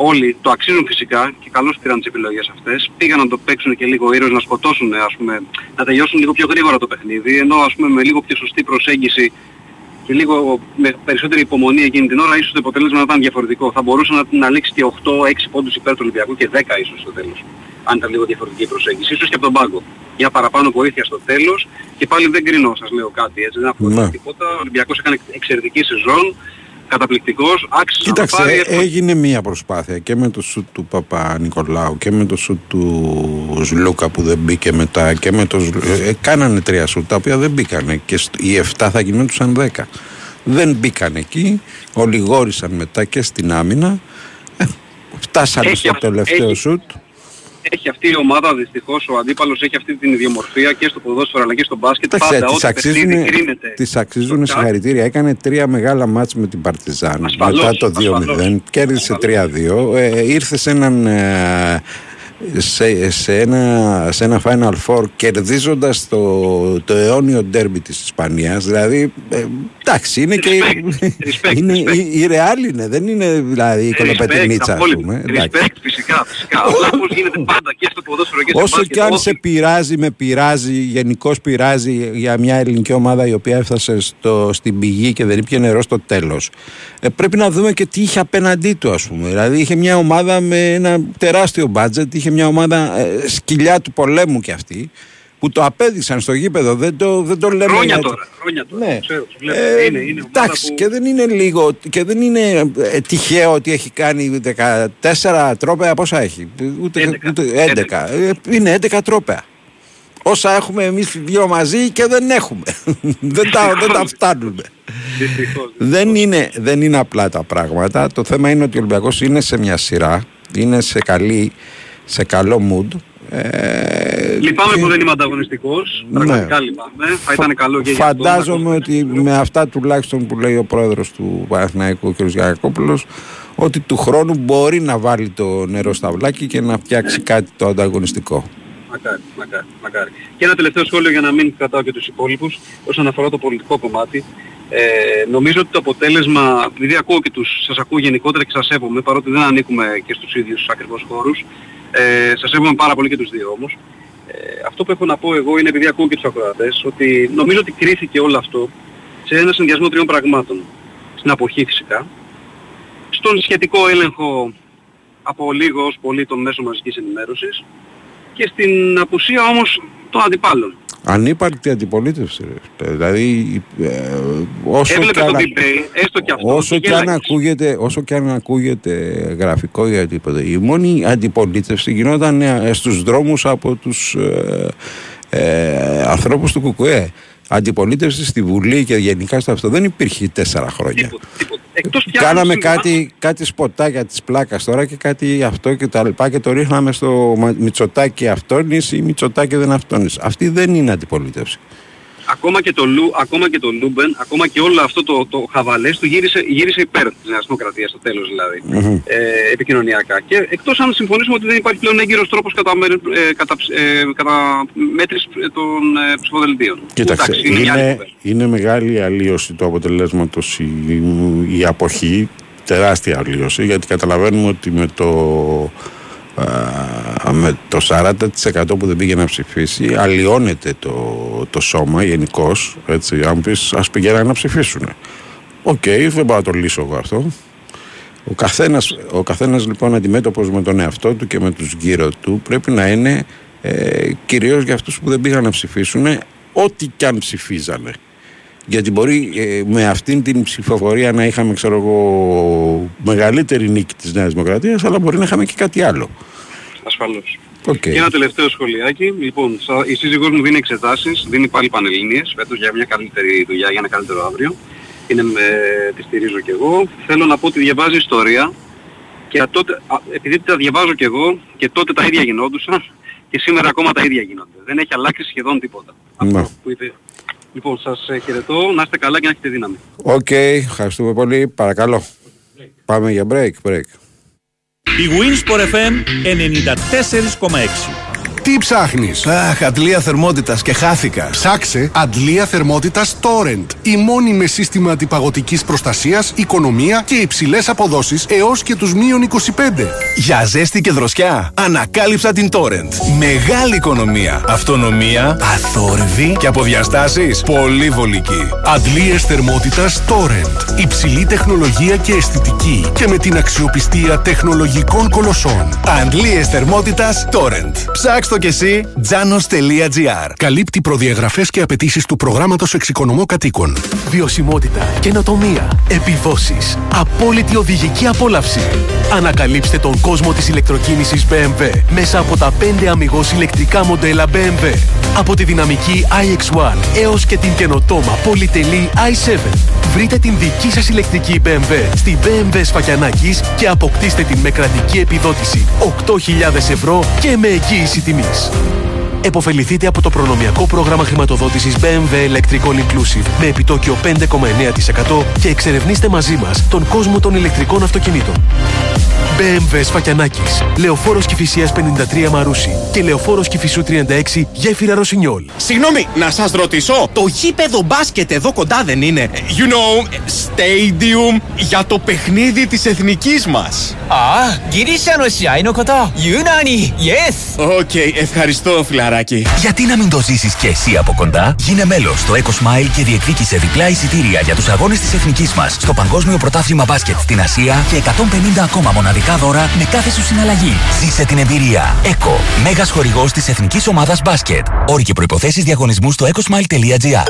όλοι το αξίζουν φυσικά και καλώς πήραν τις επιλογές αυτές. Πήγαν να το παίξουν και λίγο ήρωες, να σκοτώσουν, ας πούμε, να τελειώσουν λίγο πιο γρήγορα το παιχνίδι, ενώ ας πούμε με λίγο πιο σωστή προσέγγιση και λίγο με περισσότερη υπομονή εκείνη την ώρα, ίσως το αποτέλεσμα να ήταν διαφορετικό. Θα μπορούσε να, να λήξει και οκτώ έξι πόντους υπέρ του Ολυμπιακού και δέκα ίσως στο τέλος. Αν ήταν λίγο διαφορετική η προσέγγιση, ίσως και από τον πάγκο. Για παραπάνω βοήθεια στο τέλος και πάλι δεν κρίνω, σας λέω κάτι έτσι. Δεν ακούω ναι. τίποτα. Ο Ολυμπιακός έκανε εξαιρετική σεζόν. Καταπληκτικός, άξιος. Κοίταξε, να πάρει... έγινε μία προσπάθεια και με το σουτ του Παπα-Νικολάου και με το σουτ του Λούκα που δεν μπήκε μετά και με το... Ε, κάνανε τρία σουτ τα οποία δεν μπήκανε και οι εφτά θα γινόντουσαν δέκα. Δεν μπήκαν εκεί, ολιγόρησαν μετά και στην άμυνα. Ε, φτάσανε έχει, στο τελευταίο έχει, σουτ. Έχει αυτή η ομάδα δυστυχώς, ο αντίπαλος έχει αυτή την ιδιομορφία και στο ποδόσφαιρο αλλά και στο μπάσκετ. Τάξε, πάντα ό,τι παιχνίδι κρίνεται. Της αξίζουν συγχαρητήρια. Έκανε τρία μεγάλα μάτς με την Παρτιζάν. Ασφαλώς, μετά το δύο μηδέν, ασφαλώς. Κέρδισε τρία δύο. Ε, ήρθε σε έναν... Ε, Σε, σε, ένα, σε ένα Final Four κερδίζοντας το, το αιώνιο ντέρμπι της Ισπανίας. Δηλαδή εντάξει είναι και respect, είναι, respect. Η, η Ρεάλ είναι, δεν είναι δηλαδή η κολοπετρινίτσα ας πούμε. Respect, φυσικά, φυσικά. Όπως γίνεται πάντα και στο ποδόσφαιρο και στο όσο μπάσκετ, και αν όχι. Σε πειράζει, με πειράζει, γενικώς πειράζει για μια ελληνική ομάδα η οποία έφτασε στο, στην πηγή και δεν ήπιε νερό στο τέλος. Ε, πρέπει να δούμε και τι είχε απέναντί του ας πούμε. Δηλαδή είχε μια ομάδα με ένα τεράστιο μπάτζετ, είχε μια ομάδα ε, σκυλιά του πολέμου κι αυτή που το απέδειξαν στο γήπεδο, δεν το, δεν το λέμε χρόνια τώρα, χρόνια τώρα, ναι. ξέρω, βλέπω, ε, είναι, είναι εντάξει που... και δεν είναι λίγο και δεν είναι ε, τυχαίο ότι έχει κάνει δεκατέσσερα τρόπαια, πόσα έχει, ούτε, έντεκα. Ούτε έντεκα. έντεκα, είναι έντεκα τρόπαια όσα έχουμε εμείς δύο μαζί και δεν έχουμε, δεν, τα, δεν τα φτάνουμε. δεν, είναι, δεν είναι απλά τα πράγματα, το θέμα είναι ότι ο Ολυμπιακός είναι σε μια σειρά, είναι σε καλή σε καλό mood. Ε, λυπάμαι και... που δεν είμαι ανταγωνιστικός. Ναι. Πραγματικά λυπάμαι. Θα ήταν καλό και για αυτό. Φαντάζομαι ότι με αυτά τουλάχιστον που λέει ο πρόεδρος του Παναθηναϊκού, κ. Γιακόπουλος, ότι του χρόνου μπορεί να βάλει το νερό στα βλάκι και να φτιάξει κάτι το ανταγωνιστικό. Μακάρι, μακάρι, μακάρι. Και ένα τελευταίο σχόλιο για να μην κρατάω και τους υπόλοιπους όσον αφορά το πολιτικό κομμάτι. Ε, νομίζω ότι το αποτέλεσμα, επειδή ακούω και τους, σας ακούω γενικότερα και σας σέβομαι, παρότι δεν ανήκουμε και στους ίδιους ακριβώς χώρους, ε, σας σέβομαι πάρα πολύ και τους δύο όμως. Ε, αυτό που έχω να πω εγώ είναι, επειδή ακούω και τους ακροατές, ότι νομίζω ότι κρίθηκε όλο αυτό σε ένα συνδυασμό τριών πραγμάτων. Στην αποχή φυσικά, στον σχετικό έλεγχο από λίγο ως πολύ των μέσων μαζικής ενημέρωσης και στην απουσία όμως των αντιπάλων. Ανύπαρκτη αντιπολίτευση. Δηλαδή, ε, όσο, κι αν, πιπέ, έστω και αυτό, όσο, κι αν ακούγεται, όσο κι αν ακούγεται γραφικό ή τίποτα, η μόνη αντιπολίτευση γινόταν στους δρόμους από τους ε, ε, ανθρώπους του ΚΚΕ. Αντιπολίτευση στη Βουλή και γενικά στο αυτό δεν υπήρχε τέσσερα χρόνια. Τίποτε, τίποτε. Εκτός κάναμε κάτι, κάτι σποτάκια της πλάκας τώρα και κάτι αυτό και τα λοιπά και το ρίχναμε στο Μητσοτάκη αυτόνης ή Μητσοτάκη δεν αυτόνης. Αυτή δεν είναι αντιπολίτευση. Ακόμα και το, Λου, ακόμα και το Λούμπεν, ακόμα και όλο αυτό το, το χαβαλές του γύρισε, γύρισε υπέρ της Νέας Δημοκρατίας στο τέλος δηλαδή, mm-hmm. ε, επικοινωνιακά. Και εκτός αν συμφωνήσουμε ότι δεν υπάρχει πλέον έγκυρος τρόπος κατά, ε, κατά, ε, κατά μέτρηση των ε, ψηφοδελτίων. Κοίταξε, εντάξει, είναι, είναι, είναι μεγάλη αλλίωση του αποτελέσματος η, η αποχή, τεράστια αλλίωση, γιατί καταλαβαίνουμε ότι με το... Uh, με το σαράντα τοις εκατό που δεν πήγε να ψηφίσει αλλοιώνεται το, το σώμα γενικώς, έτσι, αν πεις ας πηγαίνανε να ψηφίσουν. Οκ, okay, δεν μπορώ να το λύσω εγώ αυτό. Ο καθένας, ο καθένας λοιπόν αντιμέτωπος με τον εαυτό του και με τους γύρω του πρέπει να είναι ε, κυρίως για αυτούς που δεν πήγαν να ψηφίσουν ό,τι κι αν ψηφίζανε. Γιατί μπορεί ε, με αυτήν την ψηφοφορία να είχαμε, ξέρω εγώ, μεγαλύτερη νίκη της Νέας Δημοκρατίας, αλλά μπορεί να είχαμε και κάτι άλλο. Ασφαλώς. Okay. Και ένα τελευταίο σχολιάκι. Λοιπόν, η σύζυγός μου δίνει εξετάσεις, δίνει πάλι Πανελλήνιες, φέτος για μια καλύτερη δουλειά, για ένα καλύτερο αύριο. Είναι με... τη στηρίζω κι εγώ. Θέλω να πω ότι διαβάζει ιστορία και τότε, επειδή τα διαβάζω κι εγώ και τότε τα ίδια γινόντουσαν και σήμερα ακόμα τα ίδια γίνονται. Δεν έχει αλλάξει σχεδόν τίποτα. No. Αυτό που είπε. Λοιπόν, σας χαιρετώ, να είστε καλά και να έχετε δύναμη. Οκ, okay, ευχαριστούμε πολύ, παρακαλώ. Break. Πάμε για break, break. Η Winsport εφ εμ ενενήντα τέσσερα κόμμα έξι. Τι ψάχνεις? Αχ, αντλία θερμότητας και χάθηκα. Ψάξε αντλία θερμότητας Torrent. Η μόνιμη σύστημα αντιπαγωτικής προστασίας, οικονομία και υψηλές αποδόσεις έως και τους μείον είκοσι πέντε. Για ζέστη και δροσιά, ανακάλυψα την Torrent. Μεγάλη οικονομία, αυτονομία, αθόρυβη και από διαστάσεις πολύ βολική. Αντλίες θερμότητας Torrent. Υψηλή τεχνολογία και αισθητική και με την αξιοπιστία τεχνολογικών κολοσσών. Αντλίες θερμότητας Torrent. Ψάξ' το κι εσύ, τζάνος τελεία τζι άρ. Καλύπτει προδιαγραφές και απαιτήσεις του προγράμματος Εξοικονομώ Κατοίκων. Βιωσιμότητα, καινοτομία, επιδόσεις, απόλυτη οδηγική απόλαυση. Ανακαλύψτε τον κόσμο της ηλεκτροκίνησης μπι εμ ντάμπλιου μέσα από τα πέντε αμιγώς ηλεκτρικά μοντέλα μπι εμ ντάμπλιου. Από τη δυναμική άι εξ ένα έως και την καινοτόμα πολυτελή άι επτά. Βρείτε την δική σας ηλεκτρική μπι εμ ντάμπλιου στη μπι εμ ντάμπλιου Σφακιανάκης και αποκτήστε την με κρατική επιδότηση οκτώ χιλιάδες ευρώ και με εγγύηση τιμής. Εποφεληθείτε από το προνομιακό πρόγραμμα χρηματοδότησης μπι εμ ντάμπλιου Electrical Inclusive με επιτόκιο πέντε κόμμα εννέα τοις εκατό και εξερευνήστε μαζί μας τον κόσμο των ηλεκτρικών αυτοκινήτων. μπι εμ ντάμπλιου Σφακιανάκης, Λεωφόρος Κηφισίας πενήντα τρία Μαρούσι και Λεωφόρος Κηφισού τριάντα έξι Γέφυρα Ροσινιόλ. Συγγνώμη, να σας ρωτήσω, το γήπεδο μπάσκετ εδώ κοντά δεν είναι? You know, stadium για το παιχνίδι της εθνικής μας. Α, Γκυρίσιανο σιάι νο κοτά, Ιουνάνι, yes! Οκ, ευχαριστώ φιλαράκι. Γιατί να μην το ζήσεις και εσύ από κοντά? Γίνε μέλος στο EcoSmile και διεκδίκησε διπλά εισιτήρια για τους αγώνες της εθνικής μας στο Παγκόσμιο Πρωτάθλημα Μπάσκετ στην Ασία και εκατόν πενήντα ακόμα μοναδικά δώρα με κάθε σου συναλλαγή. Ζήσε την εμπειρία. Eco, μέγας χορηγός της εθνικής ομάδας μπάσκετ. Όροι και προϋποθέσεις διαγωνισμού στο ecosmile.gr.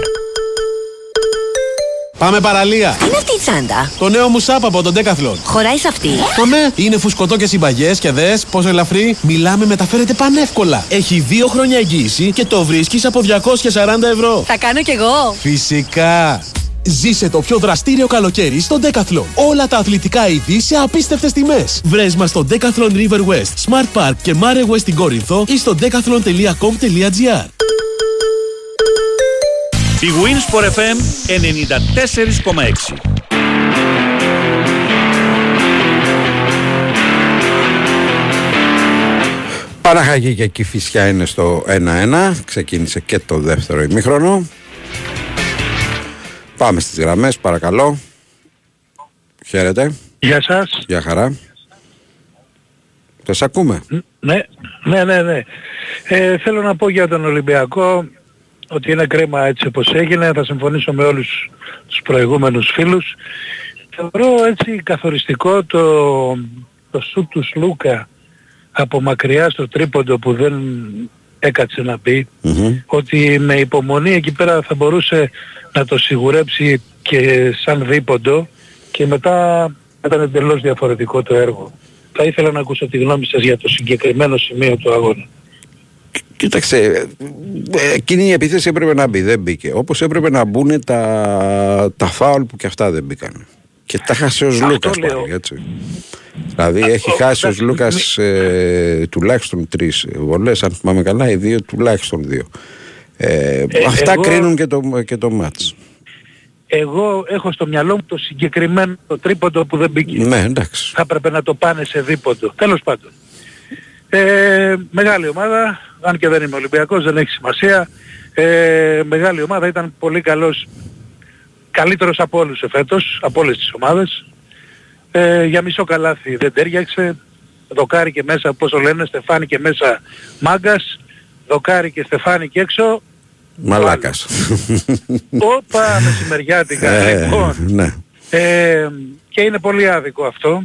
Πάμε παραλία. Τι είναι αυτή η τσάντα? Το νέο μου σάπ από τον Decathlon. Χωράει σε αυτή? Το ναι. Είναι φουσκωτό και συμπαγές και δες πόσο ελαφρύ. Μιλάμε, μεταφέρεται πανεύκολα. Έχει δύο χρόνια εγγύηση και το βρίσκεις από διακόσια σαράντα ευρώ. Θα κάνω κι εγώ. Φυσικά. Ζήσε το πιο δραστήριο καλοκαίρι στο Decathlon. Όλα τα αθλητικά είδη σε απίστευτες τιμές. Βρες μας στο Decathlon River West, Smart Park και Mare West στην Κόρινθο ή στο decathlon τελεία com τελεία gr. Η Winsport εφ εμ ενενήντα τέσσερα κόμμα έξι. Παναχαϊκή και Κηφισιά είναι στο ένα ένα. Ξεκίνησε και το δεύτερο ημίχρονο. Πάμε στις γραμμές, παρακαλώ. Χαίρετε. Γεια σας. Γεια χαρά. Σας ακούμε. Ναι, ναι, ναι, ναι. Ε, θέλω να πω για τον Ολυμπιακό ότι είναι κρίμα έτσι όπως έγινε. Θα συμφωνήσω με όλους τους προηγούμενους φίλους. Θεωρώ έτσι καθοριστικό το, το σουτ του Λούκα από μακριά στο τρίποντο που δεν έκατσε να πει. Mm-hmm. Ότι με υπομονή εκεί πέρα θα μπορούσε να το σιγουρέψει και σαν δίποντο και μετά ήταν εντελώς διαφορετικό το έργο. Θα ήθελα να ακούσω τη γνώμη σας για το συγκεκριμένο σημείο του αγώνα. Κοίταξε, εκείνη η επίθεση έπρεπε να μπει, δεν μπήκε. Όπως έπρεπε να μπουν τα, τα φάουλ που και αυτά δεν μπήκαν. Και τα χάσε ο Λούκας πάλι, έτσι. Δηλαδή αυτό, έχει χάσει ο Λούκας μη... ε, τουλάχιστον τρεις βολές, αν θυμάμαι καλά, οι δύο τουλάχιστον δύο. Ε, ε, αυτά εγώ, κρίνουν και το, και το μάτς. Εγώ έχω στο μυαλό μου το συγκεκριμένο το τρίποντο που δεν μπήκε. Ναι, εντάξει. Θα έπρεπε να το πάνε σε δίποντο. Τέλος πάντων. Ε, μεγάλη ομάδα, αν και δεν είμαι Ολυμπιακός δεν έχει σημασία, ε, μεγάλη ομάδα, ήταν πολύ καλός, καλύτερος από όλους εφέτος, από όλες τις ομάδες, ε, για μισό καλάθι δεν τέριαξε, δοκάρι και μέσα, πόσο λένε, στεφάνι και μέσα μάγκας, δοκάρι και στεφάνι και έξω μαλάκας. Όπα μεσημεριάτικα, λοιπόν. Ναι. Ε, και είναι πολύ άδικο αυτό.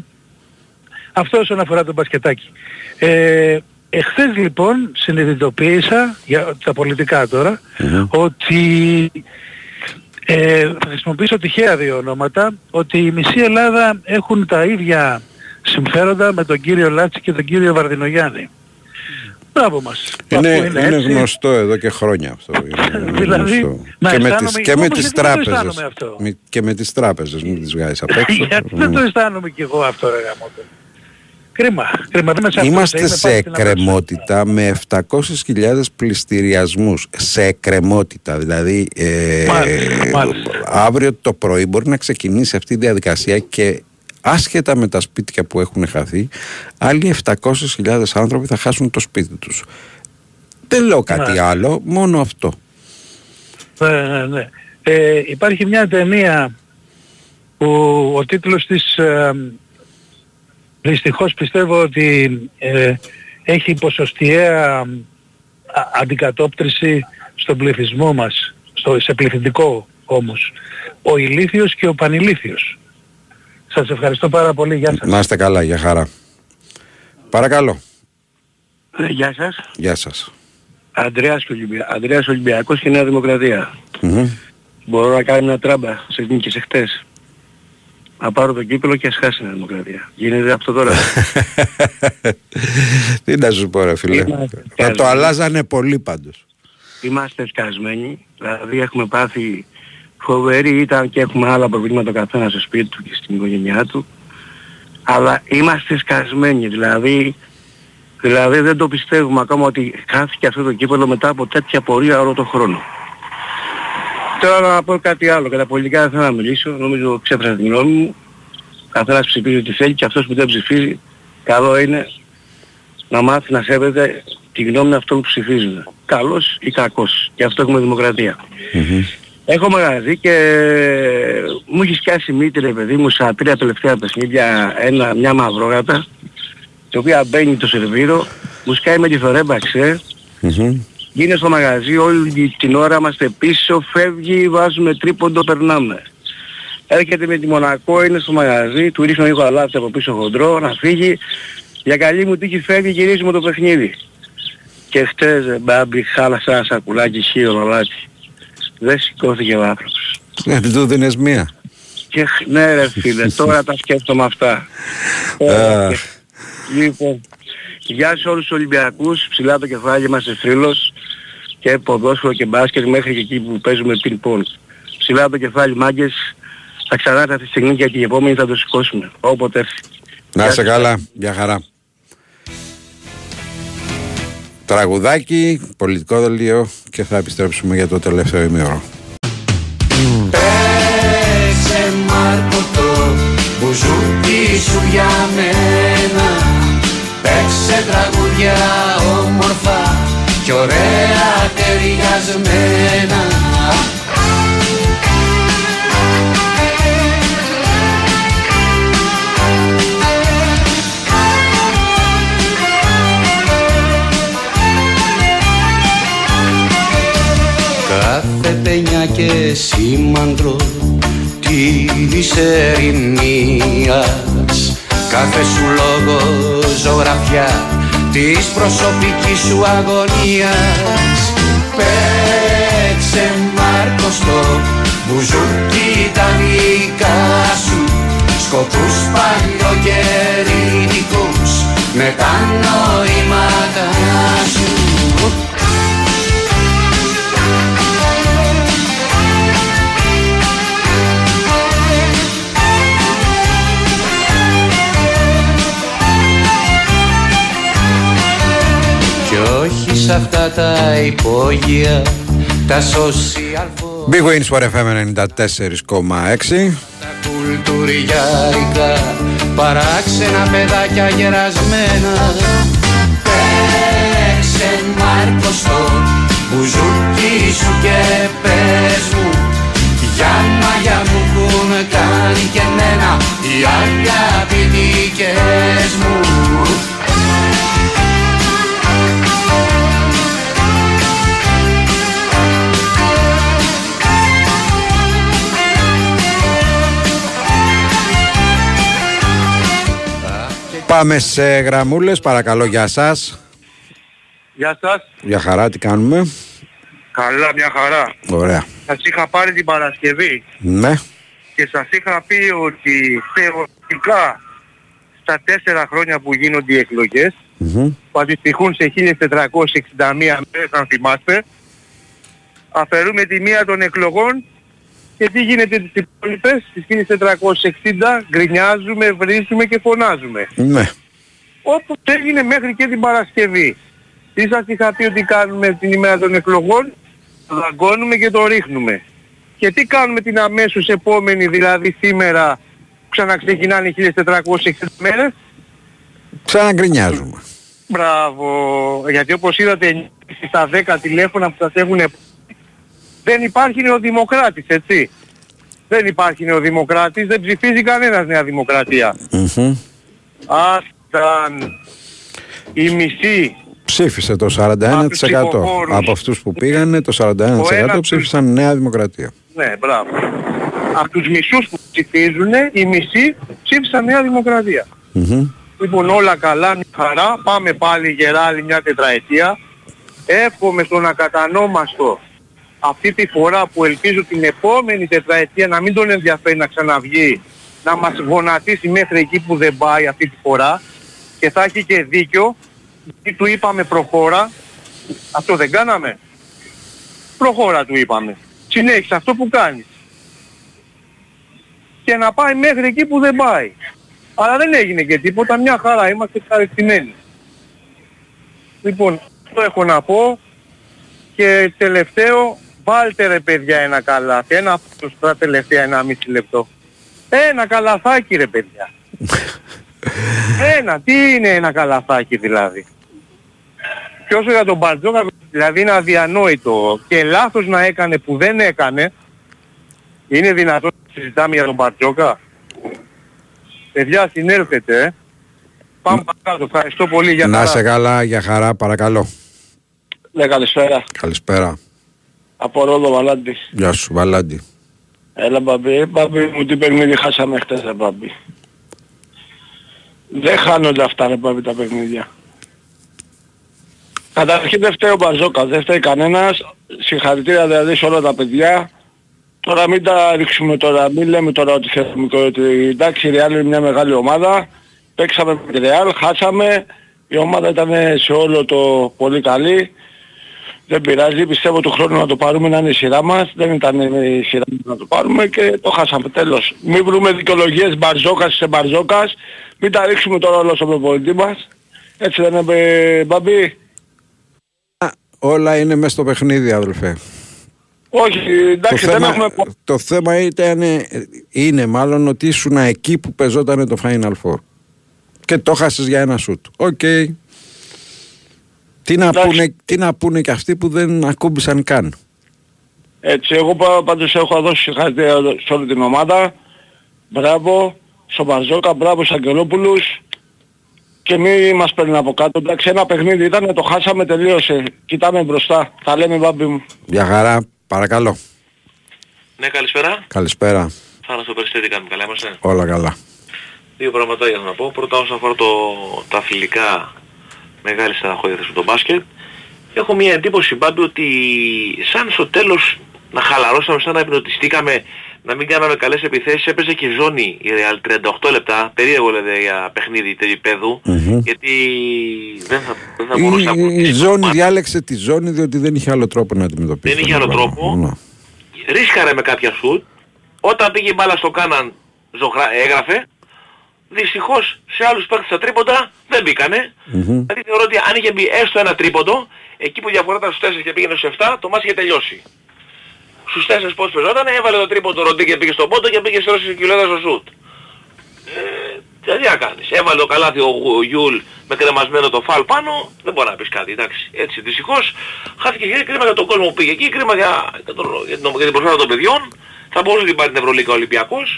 Αυτό όσον αφορά τον μπασκετάκι. Ε, εχθές λοιπόν συνειδητοποίησα, για τα πολιτικά τώρα, mm-hmm. ότι ε, θα χρησιμοποιήσω τυχαία δύο ονόματα, ότι η μισή Ελλάδα έχουν τα ίδια συμφέροντα με τον κύριο Λάτση και τον κύριο Βαρδινογιάννη. Μπράβο μας. Είναι, είναι, είναι γνωστό εδώ και χρόνια αυτό. Είναι δηλαδή, και με τις, και με τις τράπεζες. Και με τις τράπεζες, μην τις βγάζεις απ' έξω. Γιατί δεν το αισθάνομαι κι εγώ αυτό, ρε γαμώτο. Κρίμα. Κρίμα. Είμαστε σε εκκρεμότητα με επτακόσιες χιλιάδες πληστηριασμούς. Σε εκκρεμότητα. Δηλαδή ε, μάλιστα, ε, μάλιστα. Αύριο το πρωί μπορεί να ξεκινήσει αυτή η διαδικασία και άσχετα με τα σπίτια που έχουν χαθεί, άλλοι επτακόσιες χιλιάδες άνθρωποι θα χάσουν το σπίτι τους. Δεν λέω κάτι ναι. άλλο, μόνο αυτό. Ναι, ναι, ναι. Ε, υπάρχει μια ταινία που ο τίτλος της ε, δυστυχώς πιστεύω ότι ε, έχει ποσοστιαία αντικατόπτριση στον πληθυσμό μας, στο, σε πληθυντικό όμως. Ο ηλίθιος και ο πανηλίθιος. Σας ευχαριστώ πάρα πολύ. Γεια σας. Να είστε καλά, για χαρά. Παρακαλώ. Ε, γεια σας. Γεια σας. Ανδρέας, Ολυμπια... Ανδρέας Ολυμπιακός και Νέα Δημοκρατία. Mm-hmm. Μπορώ να κάνω μια τράμπα σε νίκες εχθές. Να πάρω το κύπελο και ας χάσει η Νέα Δημοκρατία. Γίνεται αυτό τώρα. Τι να σου πω ρε φίλε. Θα το αλλάζανε πολύ πάντως. Είμαστε σκασμένοι. Δηλαδή έχουμε πάθει φοβερή ήττα και έχουμε άλλα προβλήματα ο καθένας στο σπίτι του και στην οικογένειά του. Αλλά είμαστε σκασμένοι. Δηλαδή... Δηλαδή δεν το πιστεύουμε ακόμα ότι χάθηκε αυτό το κύπελλο μετά από τέτοια πορεία όλο τον χρόνο. Τώρα να πω κάτι άλλο. Κατά πολιτικά δεν θέλω να μιλήσω. Νομίζω ξέφρασα την γνώμη μου. Καθένας ψηφίζει ό,τι θέλει και αυτός που δεν ψηφίζει καλό είναι να μάθει να σέβεται τη γνώμη αυτών που ψηφίζουν. Καλός ή κακός. Γι' αυτό έχουμε δημοκρατία. Mm-hmm. Έχω μαγαζί και μου έχει σκιάσει μύτη ρε παιδί μου στα τρία τελευταία παιχνίδια μια μαυρόγατα. Η οποία μπαίνει το σερβίρο, μου σκάει με τη θωρέμπαξε, mm-hmm. γίνεται στο μαγαζί, όλη την ώρα είμαστε πίσω, φεύγει, βάζουμε τρίποντο, περνάμε. Έρχεται με τη Μονακό, είναι στο μαγαζί, του ρίχνω λίγο αλάτι από πίσω χοντρό, να φύγει, για καλή μου τύχη φεύγει, γυρίζουμε το παιχνίδι. Και χτες μπάμπι χάλασα ένα σακουλάκι χείρο αλάτι. Δεν σηκώθηκε ο άνθρωπος. Ναι, του δίνες μία. Και ναι ρε φίλε, τώρα τα σκέφτομαι αυτά. Λοιπόν, γεια σε όλους τους Ολυμπιακούς, ψηλά το κεφάλι μας σε θρύλος και ποδόσφαιρο και μπάσκετ μέχρι και εκεί που παίζουμε πινκ-πονγκ. Ψηλά το κεφάλι μάγκες, θα ξανάρθει αυτή τη στιγμή και την επόμενη θα το σηκώσουμε, όποτε έρθει. Να σε καλά, για χαρά. Τραγουδάκι, πολιτικό δελτίο και θα επιστρέψουμε για το τελευταίο ημίωρο. Παίξε μάρκοτο, μπουζούκι σου για μένα. Παίξε τραγούδια όμορφα κι ωραία ταιριασμένα. Κάθε παινιά και σήμαντρο της ερημίας, κάθε σου λόγο ζωγραφιά της προσωπικής σου αγωνίας. Παίξε Μάρκο στο μπουζούκι τα δικά σου, σκοπούς παλιοκαιρινικούς με τα νόηματα σου. Όχι σε αυτά τα υπόγεια, τα social for... Big Wins for εφ εμ ενενήντα τέσσερα κόμμα έξι. Τα κουλτουριάρικα, παράξενα παιδάκια γερασμένα. Παίξε Μάρκο στο μπουζούκι σου και πες μου, για μαγιά μου που με κάνει και εμένα οι αγαπητικές μου. Πάμε σε γραμμούλες, παρακαλώ, γεια σας. Γεια σας. Για χαρά, τι κάνουμε? Καλά, μια χαρά. Ωραία. Σας είχα πάρει την Παρασκευή. Ναι. Και σας είχα πει ότι θεωρητικά στα τέσσερα χρόνια που γίνονται οι εκλογές, mm-hmm. που αντιστοιχούν σε χίλια τετρακόσια εξήντα μία μέρες, αν θυμάστε, αφαιρούμε τη μία των εκλογών και τι γίνεται τις υπόλοιπες, τις χίλια τετρακόσια εξήντα, γκρινιάζουμε, βρίζουμε και φωνάζουμε. Ναι. Όπως έγινε μέχρι και την Παρασκευή. Τι σας είχα πει ότι κάνουμε την ημέρα των εκλογών, το δαγκώνουμε και το ρίχνουμε. Και τι κάνουμε την αμέσως επόμενη, δηλαδή σήμερα, ξαναξεκινάνε οι χίλια τετρακόσιες εξήντα μέρες. Ξαναγκρινιάζουμε. Μπράβο, γιατί όπως είδατε, στα δέκα τηλέφωνα που σας έχουν. Δεν υπάρχει νεοδημοκράτης, έτσι. Δεν υπάρχει νεοδημοκράτης, δεν ψηφίζει κανένας Νέα Δημοκρατία. Mm-hmm. Ας ήταν η μισή... Ψήφισε το σαράντα ένα τοις εκατό από αυτούς που πήγανε, το σαράντα ένα τοις εκατό ψήφισαν τους... Νέα Δημοκρατία. Ναι, μπράβο. Από τους μισούς που ψηφίζουν, οι μισοί ψήφισαν Νέα Δημοκρατία. Mm-hmm. Λοιπόν, όλα καλά, μια χαρά, πάμε πάλι γερά άλλη μια τετραετία. Εύχομαι στον ακατανόμαστο αυτή τη φορά που ελπίζω την επόμενη τετραετία να μην τον ενδιαφέρει να ξαναβγεί, να μας γονατίσει μέχρι εκεί που δεν πάει αυτή τη φορά, και θα έχει και δίκιο, γιατί του είπαμε προχώρα, αυτό δεν κάναμε, προχώρα του είπαμε, συνέχισε αυτό που κάνεις, και να πάει μέχρι εκεί που δεν πάει. Αλλά δεν έγινε και τίποτα, μια χαρά είμαστε ευχαριστημένοι. Λοιπόν, αυτό έχω να πω. Και τελευταίο, βάλτε ρε παιδιά ένα καλάθι, ένα από τα τελευταία ένα μισή λεπτό. Ένα καλαθάκι ρε παιδιά. Ένα, τι είναι ένα καλαθάκι δηλαδή. Και όσο για τον Μπαρτζόκα, δηλαδή είναι αδιανόητο και λάθος να έκανε που δεν έκανε. Είναι δυνατόν να συζητάμε για τον Μπαρτζόκα. Παιδιά, συνέρχεται. Ε. Πάμε παρακάτω, ευχαριστώ πολύ για να... Να σε καλά, για χαρά, παρακαλώ. Ναι, καλησπέρα. Καλησπέρα. Από Ρόδο, Βαλάντη. Γεια σου, Βαλάντη. Έλα μπαμπή, μπαμπή μου, τι παιχνίδι χάσαμε χτες ρε μπαμπή. Δεν χάνονται αυτά ρε μπαμπή τα παιχνίδια. Καταρχήν δεν φταίει ο Μπαρτζόκας, δεν φταίει κανένας. Συγχαρητήρια δηλαδή σε όλα τα παιδιά. Τώρα μην τα ρίξουμε τώρα, μην λέμε τώρα ότι θέλουμε και ότι εντάξει η Ρεάλ είναι μια μεγάλη ομάδα. Παίξαμε με τη Ρεάλ, χάσαμε. Η ομάδα ήταν σε όλο το πολύ καλή. Δεν πειράζει, πιστεύω του χρόνου να το πάρουμε, να είναι η σειρά μας. Δεν ήταν η σειρά μας να το πάρουμε και το χάσαμε, τέλος. Μην βρούμε δικαιολογίες Μπαρτζόκας σε Μπαρτζόκας. Μην τα ρίξουμε τώρα όλο στον προπονητή μας. Έτσι δεν είναι μπαμπή. Όλα είναι μέσα στο παιχνίδι αδελφέ. Όχι, εντάξει, το δεν θέμα, έχουμε... Το θέμα ήταν, είναι μάλλον ότι ήσουν εκεί που πεζόταν το Final Four. Και το χάσεις για ένα σουτ. Οκ. Okay. Τι, τι να πούνε και αυτοί που δεν ακούμπησαν καν. Έτσι, εγώ πάντως έχω δώσει συγχαρητήρια σε όλη την ομάδα. Μπράβο, στον Μπαρτζόκα, μπράβο στους Αγγελόπουλους. Και μη μας παίρνουν από κάτω. Εντάξει, ένα παιχνίδι ήταν, το χάσαμε, τελείωσε. Κοιτάμε μπροστά. Θα λέμε μπάμπι μου. Για χαρά, παρακαλώ. Ναι, καλησπέρα. Καλησπέρα. Θάνος ο Περιστέτη, κάνουμε καλά, είμαστε. Όλα καλά. Δύο πράγματα για να πω. Πρώτα όσον αφορά το, τα αθλητικά, μεγάλη στεναχώρια με τον μπάσκετ. Έχω μια εντύπωση πάντου ότι σαν στο τέλος να χαλαρώσαμε, σαν να υπνοτιστήκαμε, να μην κάναμε καλές επιθέσεις. Έπαιζε και ζώνη η Real τριάντα οκτώ λεπτά. Περίεργο λέτε για παιχνίδι τέτοιου επίπεδου. Mm-hmm. Γιατί δεν θα, δεν θα μπορούσα να Η, η ζώνη διάλεξε τη ζώνη διότι δεν είχε άλλο τρόπο να αντιμετωπίσει. Δεν είχε άλλο πράγμα. τρόπο. Mm-hmm. Ρίσκαρε με κάποια σουτ. Όταν πήγε η μπάλα στο κάναν, ζωγρα... έγραφε. Δυστυχώς σε άλλους παίκτες τα τρίποντα δεν μπήκανε. Mm-hmm. Δηλαδή θεωρώ ότι αν είχε μπει έστω ένα τρίποντο, εκεί που διαφορά ήταν στους τέσσερα και πήγαινε στους επτά, το μάτς είχε τελειώσει. Στους τέσσερα πώς πεζόταν, έβαλε το τρίποντο Ροντί και πήγε στον πόντο και πήγε στους κιλέδες ο Ζουτ. Ε, δηλαδή να κάνεις. Έβαλε το καλάθι ο Γιουλ με κρεμασμένο το φαλ πάνω, δεν μπορεί να πεις κάτι. Εντάξει. Έτσι δυστυχώς χάθηκε και κρίμα για τον κόσμο που πήγε εκεί, κρίμα για, για, τον, για, τον, για την προσφορά των παιδιών. Θα μπορούσε να πάρει την Ευρωλίγκα ο Ολυμπιακός.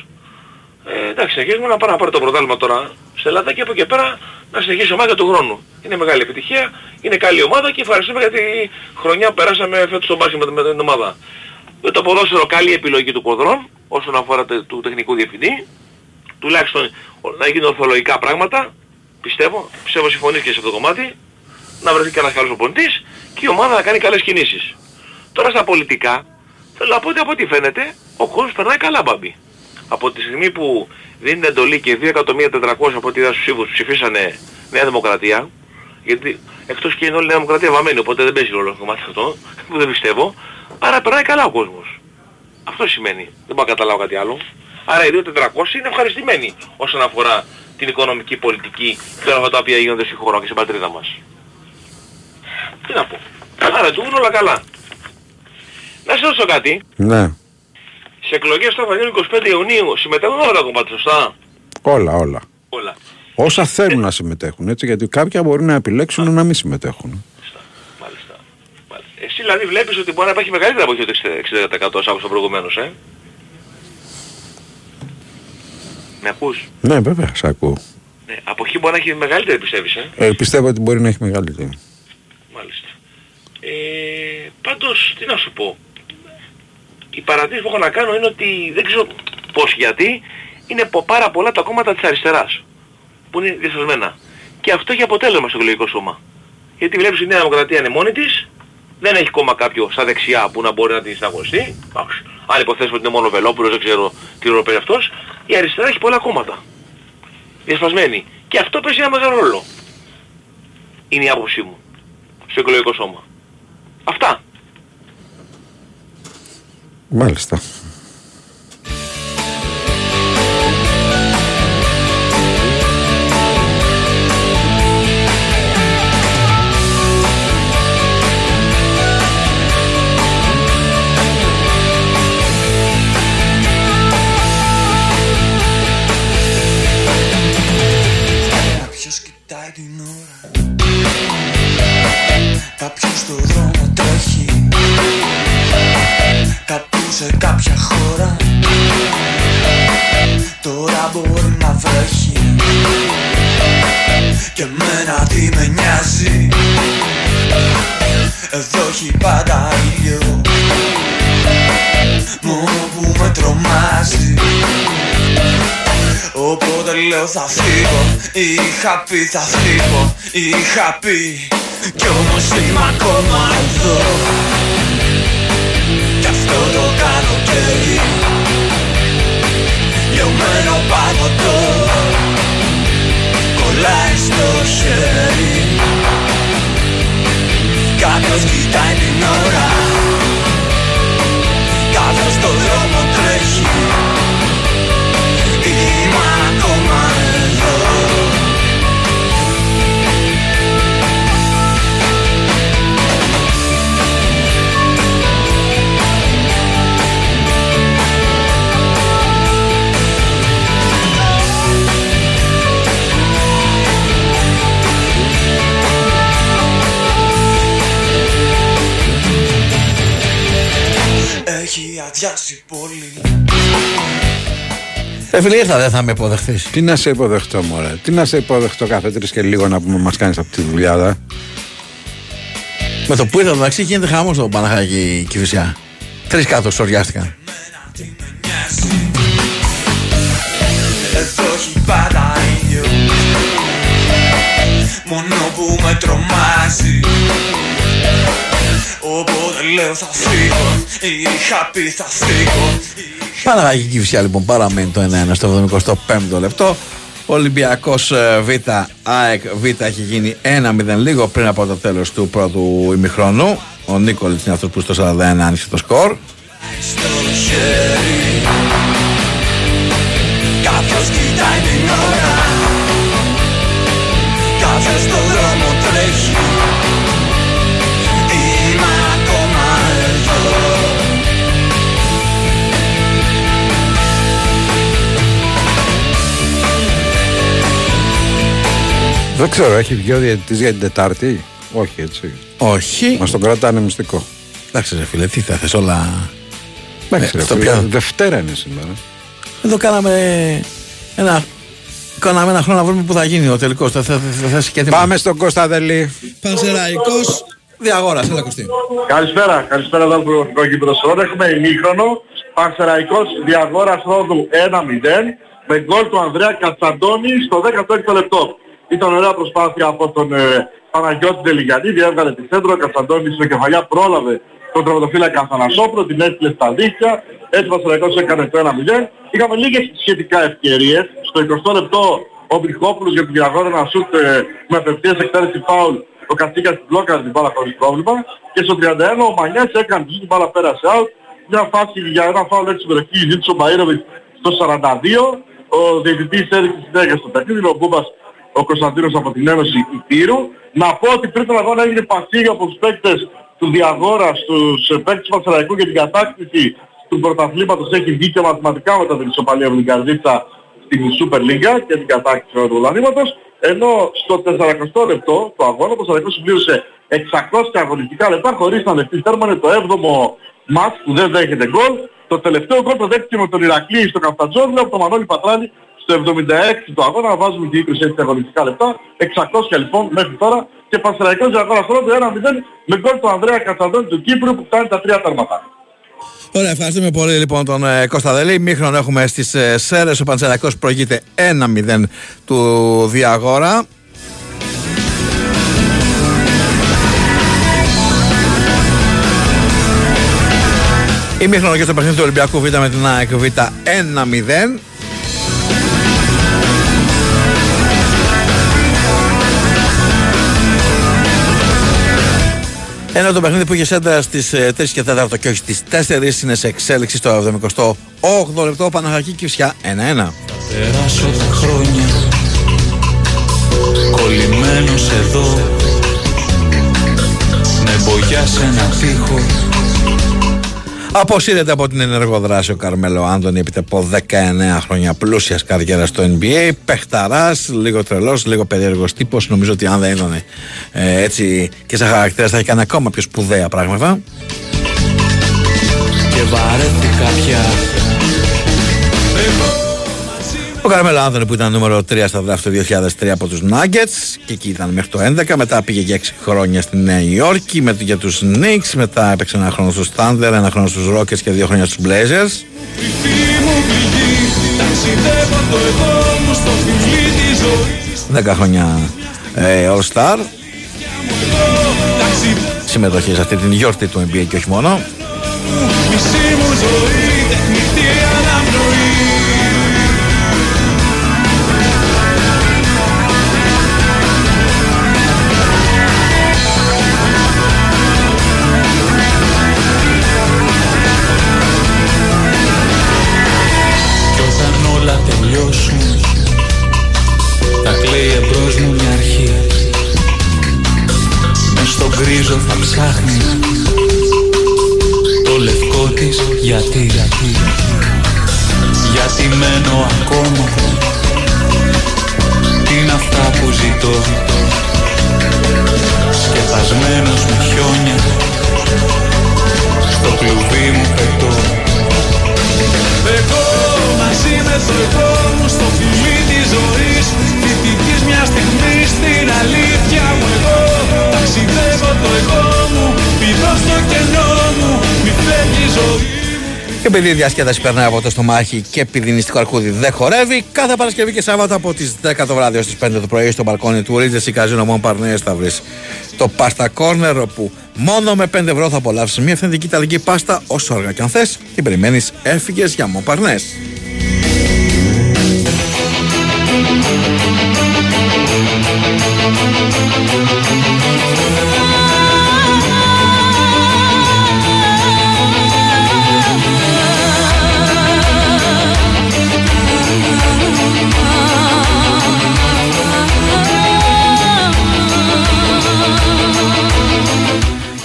Ε, εντάξει, συνεχίζουμε να πάρω να πάρω το πρωτάθλημα τώρα στην Ελλάδα και από εκεί πέρα να συνεχίσει η ομάδα του χρόνου. Είναι μεγάλη επιτυχία, είναι καλή ομάδα και ευχαριστούμε για τη χρονιά που περάσαμε φέτος στο μπάσκετ με την ομάδα. Με το ποδόσφαιρο καλή επιλογή του Κοδρών όσον αφορά το, του τεχνικού διευθυντή, τουλάχιστον να γίνουν ορθολογικά πράγματα, πιστεύω, πιστεύω συμφωνείς και σε αυτό το κομμάτι, να βρεθεί και ένας καλός οπονητής και η ομάδα να κάνει καλές κινήσεις. Τώρα στα πολιτικά, θέλω να πω ότι από ό,τι φαίνεται ο κόσμος περνάει καλά μπαμπι. Από τη στιγμή που δίνει εντολή και δύο εκατομμύρια τετρακόσιες χιλιάδες από ό,τι είδα στους ψήφους ψηφίσανε Νέα Δημοκρατία, γιατί εκτός και είναι όλη η Νέα Δημοκρατία βαμμένη, οπότε δεν παίζει ρόλο το κομμάτι αυτό, που δεν πιστεύω, άρα περνάει καλά ο κόσμος. Αυτό σημαίνει, δεν μπορώ να καταλάβω κάτι άλλο. Άρα οι δύο τετρακόσιοι είναι ευχαριστημένοι όσον αφορά την οικονομική πολιτική και όλα αυτά τα οποία γίνονται στη χώρα και στην πατρίδα μας. Τι να πω. Άρα του βγουν όλα καλά. Να σε δώσω κάτι. Ναι. Σε εκλογές τώρα θα γίνουν εικοστή πέμπτη Ιουνίου. Συμμετέχουν όλα τα κομμάτια, σωστά. Όλα, όλα. όλα. Όσα θέλουν ε... να συμμετέχουν, έτσι, γιατί κάποια μπορεί να επιλέξουν να μην συμμετέχουν. Μάλιστα. Μάλιστα. δηλαδή βλέπεις ότι μπορεί να υπάρχει μεγαλύτερη αποχή το εξήντα τοις εκατό σαν όπως προηγουμένως, ε. Με ακούς? Ναι, βέβαια, σ' ακούω. Ναι, αποχή μπορεί να έχει μεγαλύτερη, πιστεύεις, ε. ε πιστεύω ότι μπορεί να έχει μεγαλύτερη. Μάλιστα. Ε, πάντως, τι να σου πω. Η παρατήρηση που έχω να κάνω είναι ότι δεν ξέρω πώς, γιατί είναι πάρα πολλά τα κόμματα της αριστεράς που είναι διασπασμένα. Και αυτό έχει αποτέλεσμα στο εκλογικό σώμα. Γιατί βλέπεις η Νέα Δημοκρατία είναι μόνη της, δεν έχει κόμμα κάποιο στα δεξιά που να μπορεί να την σταγωνιστεί. Αν υποθέσουμε ότι είναι μόνο ο Βελόπουλος, δεν ξέρω τι ρόλο παίζει αυτός. Η αριστερά έχει πολλά κόμματα. Διασπασμένη. Και αυτό παίζει ένα μεγάλο ρόλο. Είναι η άποψή μου στο εκλογικό σώμα. Αυτά. Μάλιστα. Σε κάποια χώρα τώρα μπορεί να βρέχει και εμένα τι με νοιάζει, εδώ έχει πάντα ήλιο, μόνο που με τρομάζει. Οπότε λέω θα φύγω, είχα πει θα φύγω, είχα πει, κι όμως είμαι ακόμα εδώ. Αυτό το καλοκαίρι λιωμένο παγωτό κολλάει στο χέρι. Κάποιος κοιτάει την ώρα, κάποιος στο δρόμο τρέχει. Είμαι ακόμα εδώ. Έχει αδειάσει πολύ. Ρε φίλε, ήρθα, δεν θα με υποδεχθείς. Τι να σε υποδεχτώ, μωρέ. Τι να σε υποδεχτώ κάθε τρεις και λίγο να πούμε μας κάνεις από τη δουλειάδα. Με το που ήρθα, εντάξει, γίνεται χαμός το Παναχαϊκή Κηφισιά. Τρεις κάτω, σωριάστηκαν. Εδώ έχει πάντα ήλιο, μόνο που με τρομάζει. Οπότε λέω θα φύγω, είχα πει θα φύγω. Παναγαλική Κηφισιά λοιπόν παραμένει το ένα ένα στο εβδομηκοστό πέμπτο λεπτό. Ο Ολυμπιακός Β, ΑΕΚ Β έχει γίνει ένα μηδέν λίγο πριν από το τέλος του πρώτου ημιχρόνου. Ο Νίκολης είναι αυτός που στο σαράντα ένα άνοιξε το σκορ. Κάποιος κοιτάει την ώρα, κάποιος στο δρόμο τρέχει. Δεν ξέρω, έχει βγει ο διαιτητής για την Τετάρτη? Όχι, έτσι. Όχι. Μας τον κρατάνε μυστικό. Εντάξει, ρε φίλε, τι θα θες όλα. Εντάξει, ε, ρε φίλε, Δευτέρα είναι σήμερα. Εδώ κάναμε ένα, κάναμε ένα χρόνο να βρούμε που θα γίνει ο τελικός. Θα, θα, θα, θα πάμε στον Κώστα Δελή. Πανσερραϊκός Διαγόρας, έλα Κωστή. Καλησπέρα, καλησπέρα εδώ από το Κύπρο. Έχουμε ημίχρονο. Πανσερραϊκός Διαγόρας Ρόδου ένα μηδέν με γκολ του Ανδρέα Κατσαντώνη στο δέκατο έκτο λεπτό. Ήταν ωραία προσπάθεια από τον ε, Παναγιώτη Τελιγιανή, διέβγαλε τη σέντρο, Κασταντώνης στο κεφαλιά, πρόλαβε τον τραυματοφύλακα Αθανασόπλο, την έστειλε στα δίχτυα, έτσι ο Πανσερραϊκός έκανε το ένα μηδέν. Είχαμε λίγες σχετικά ευκαιρίες, στο εικοστό λεπτό ο Μπριχόπουλος για την Διαγόρα να σούτ ε, με απευθείας εκτέλεση φάουλ, ο Κατσίκας την μπλόκαρε την μπάλα χωρίς πρόβλημα και στο τριάντα ένα ο Μανιάς έκανε την μπάλα πέρασε out, μια φάση για ένα φάουλ έξι βροχή ζήτησε ο Μπαΐροβιτς στο σαράντα δύο, ο διαιτητής έδειξε συνέχεια στο παιχνίδι, ο Μπούμπας ο Κωνσταντίνος από την Ένωση Ιτήρου. Να πω ότι πριν τον αγώνα έγινε πασίγιο από τους παίκτες του Διαγόρα, στους παίκτες του Πανσερραϊκού για την κατάκτηση του πρωταθλήματος. Έχει βγει και μαθηματικά μετά την ισοπαλία από την Καρδίτσα στην Super League και την κατάκτηση του πρωταθλήματος. Ενώ στο σαρανταοκτώ λεπτό του αγώνα ο Πανσερραϊκός συμπλήρωσε εξακόσια αγωνιστικά λεπτά χωρίς να δεχτεί τέρμα. Είναι το έβδομο μάτς που δεν δέχεται γκολ. Το τελευταίο γκολ το δέχτηκε με τον Ηρακλή στο Καφτατζόγλου από τον Μανώλη Πατράνη στο εβδομήντα έξι του αγώνα. Βάζουμε και είκοσι έξι αγωνιστικά λεπτά. εξακόσια λοιπόν μέχρι τώρα. Και Πανσερραϊκός Διαγόρας πρώτο ένα μηδέν με γκολ του Ανδρέα Κατσαντώνη του Κύπρου που κάνει τα τρία τέρματα. Ωραία, ευχαριστούμε πολύ λοιπόν τον ε, Κώστα Δελή. Μήχρονο έχουμε στις ε, Σέρες. Ο Πανσερραϊκός προηγείται ένα μηδέν του Διαγόρα. Η μήχρονο και στο παιχνίδι του Ολυμπιακού Β με την ΑΕΚ Β ένα μηδέν. Ένα το παιχνίδι που είχε σέντρα στις τρεις και τέσσερα και όχι στις τέσσερις είναι σε εξέλιξη στο εβδομηκοστό όγδοο λεπτό. Παναχαϊκή Κηφισιά ένα ένα. Περάσω τα χρόνια κολλημένος εδώ με μπογιά σε ένα τείχο. Αποσύρεται από την ενεργό δράση ο Καρμέλο Άντωνη επί τεπώ δεκαεννέα χρόνια πλούσιας καριέρας στο Ν Μπι Έι. Παιχταράς, λίγο τρελός, λίγο περίεργος τύπος. Νομίζω ότι αν δεν ήταν ε, έτσι και σαν χαρακτήρας θα είχε κάνει ακόμα πιο σπουδαία πράγματα. Και βαρέθηκα πια. Ο Καρμέλο Άντωνη που ήταν νούμερο τρία στα draft του δύο χιλιάδες τρία από τους Nuggets και εκεί ήταν μέχρι το έντεκα, μετά πήγε για έξι χρόνια στη Νέα Υόρκη με, για τους Knicks, μετά έπαιξε ένα χρόνο στους Thunder, ένα χρόνο στους Rockets και δύο χρόνια στους Blazers. δέκα χρόνια ε, All Star συμμετοχή σε αυτή την γιορτή του Ν Μπι Έι και όχι μόνο. Θα ψάχνει το λευκό της γιατί, γιατί, γιατί μένω ακόμα. Τι είναι αυτά που ζητώ, σκεπασμένος με χιόνια, στο κλουβί μου πετώ. Εγώ μαζί με το εγώ μου στο φιλί της ζωής, θητικής μια στιγμή στην αλήθεια μου εγώ. Και επειδή η διασκέδαση περνάει από το στομάχι και επειδή νηστικό αρκούδι δεν χορεύει, κάθε Παρασκευή και Σάββατο από τις δέκα το βράδυ έως τις πέντε το πρωί στο μπαλκόνι του Ρίτζες ή Καζίνο Μον Παρνέες θα βρεις το Pasta Corner, όπου μόνο με πέντε ευρώ θα απολαύσεις μια αυθεντική ιταλική πάστα όσο αργά κι αν θες. Την περιμένεις, έφυγες για Μον Παρνέες.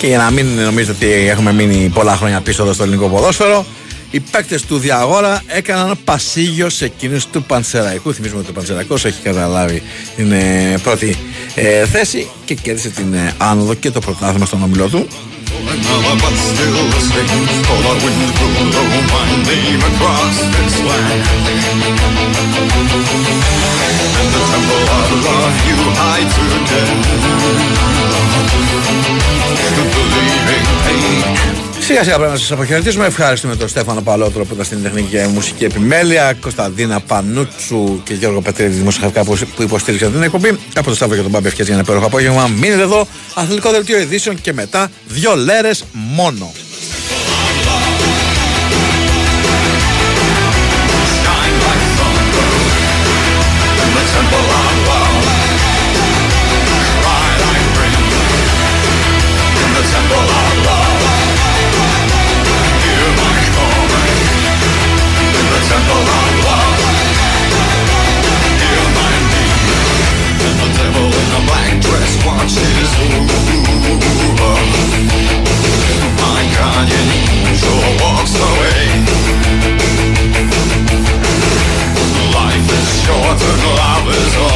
Και για να μην νομίζετε ότι έχουμε μείνει πολλά χρόνια πίσω εδώ στο ελληνικό ποδόσφαιρο, οι παίκτες του Διαγόρα έκαναν πασίγιο σε εκείνους του Πανσερραϊκού. Θυμίζουμε ότι ο Πανσερραϊκός έχει καταλάβει την ε, πρώτη ε, θέση και κέρδισε την ε, άνοδο και το πρωτάθλημα στον όμιλό του. Σιγά σιγά πρέπει να σας αποχαιρετήσουμε. Ευχαριστούμε τον Στέφανο Παλότρο που ήταν στην τεχνική και μουσική επιμέλεια, Κωνσταντίνα Πανούτσου και Γιώργο Πετρίδη δημοσιογραφικά που υποστήριξαν την εκπομπή. Από το Σταύρο και τον Μπάμπη ευχές για ένα υπέροχο απόγευμα. Μείνετε εδώ, αθλητικό δελτίο ειδήσεων και μετά δύο λέρες μόνο. Life is short and love is all.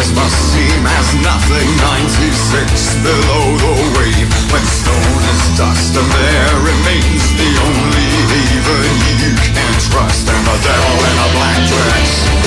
As must seem as nothing. Ninety-six below the wave, when stone is dust and there remains the only haven you can trust, and the devil in a black dress.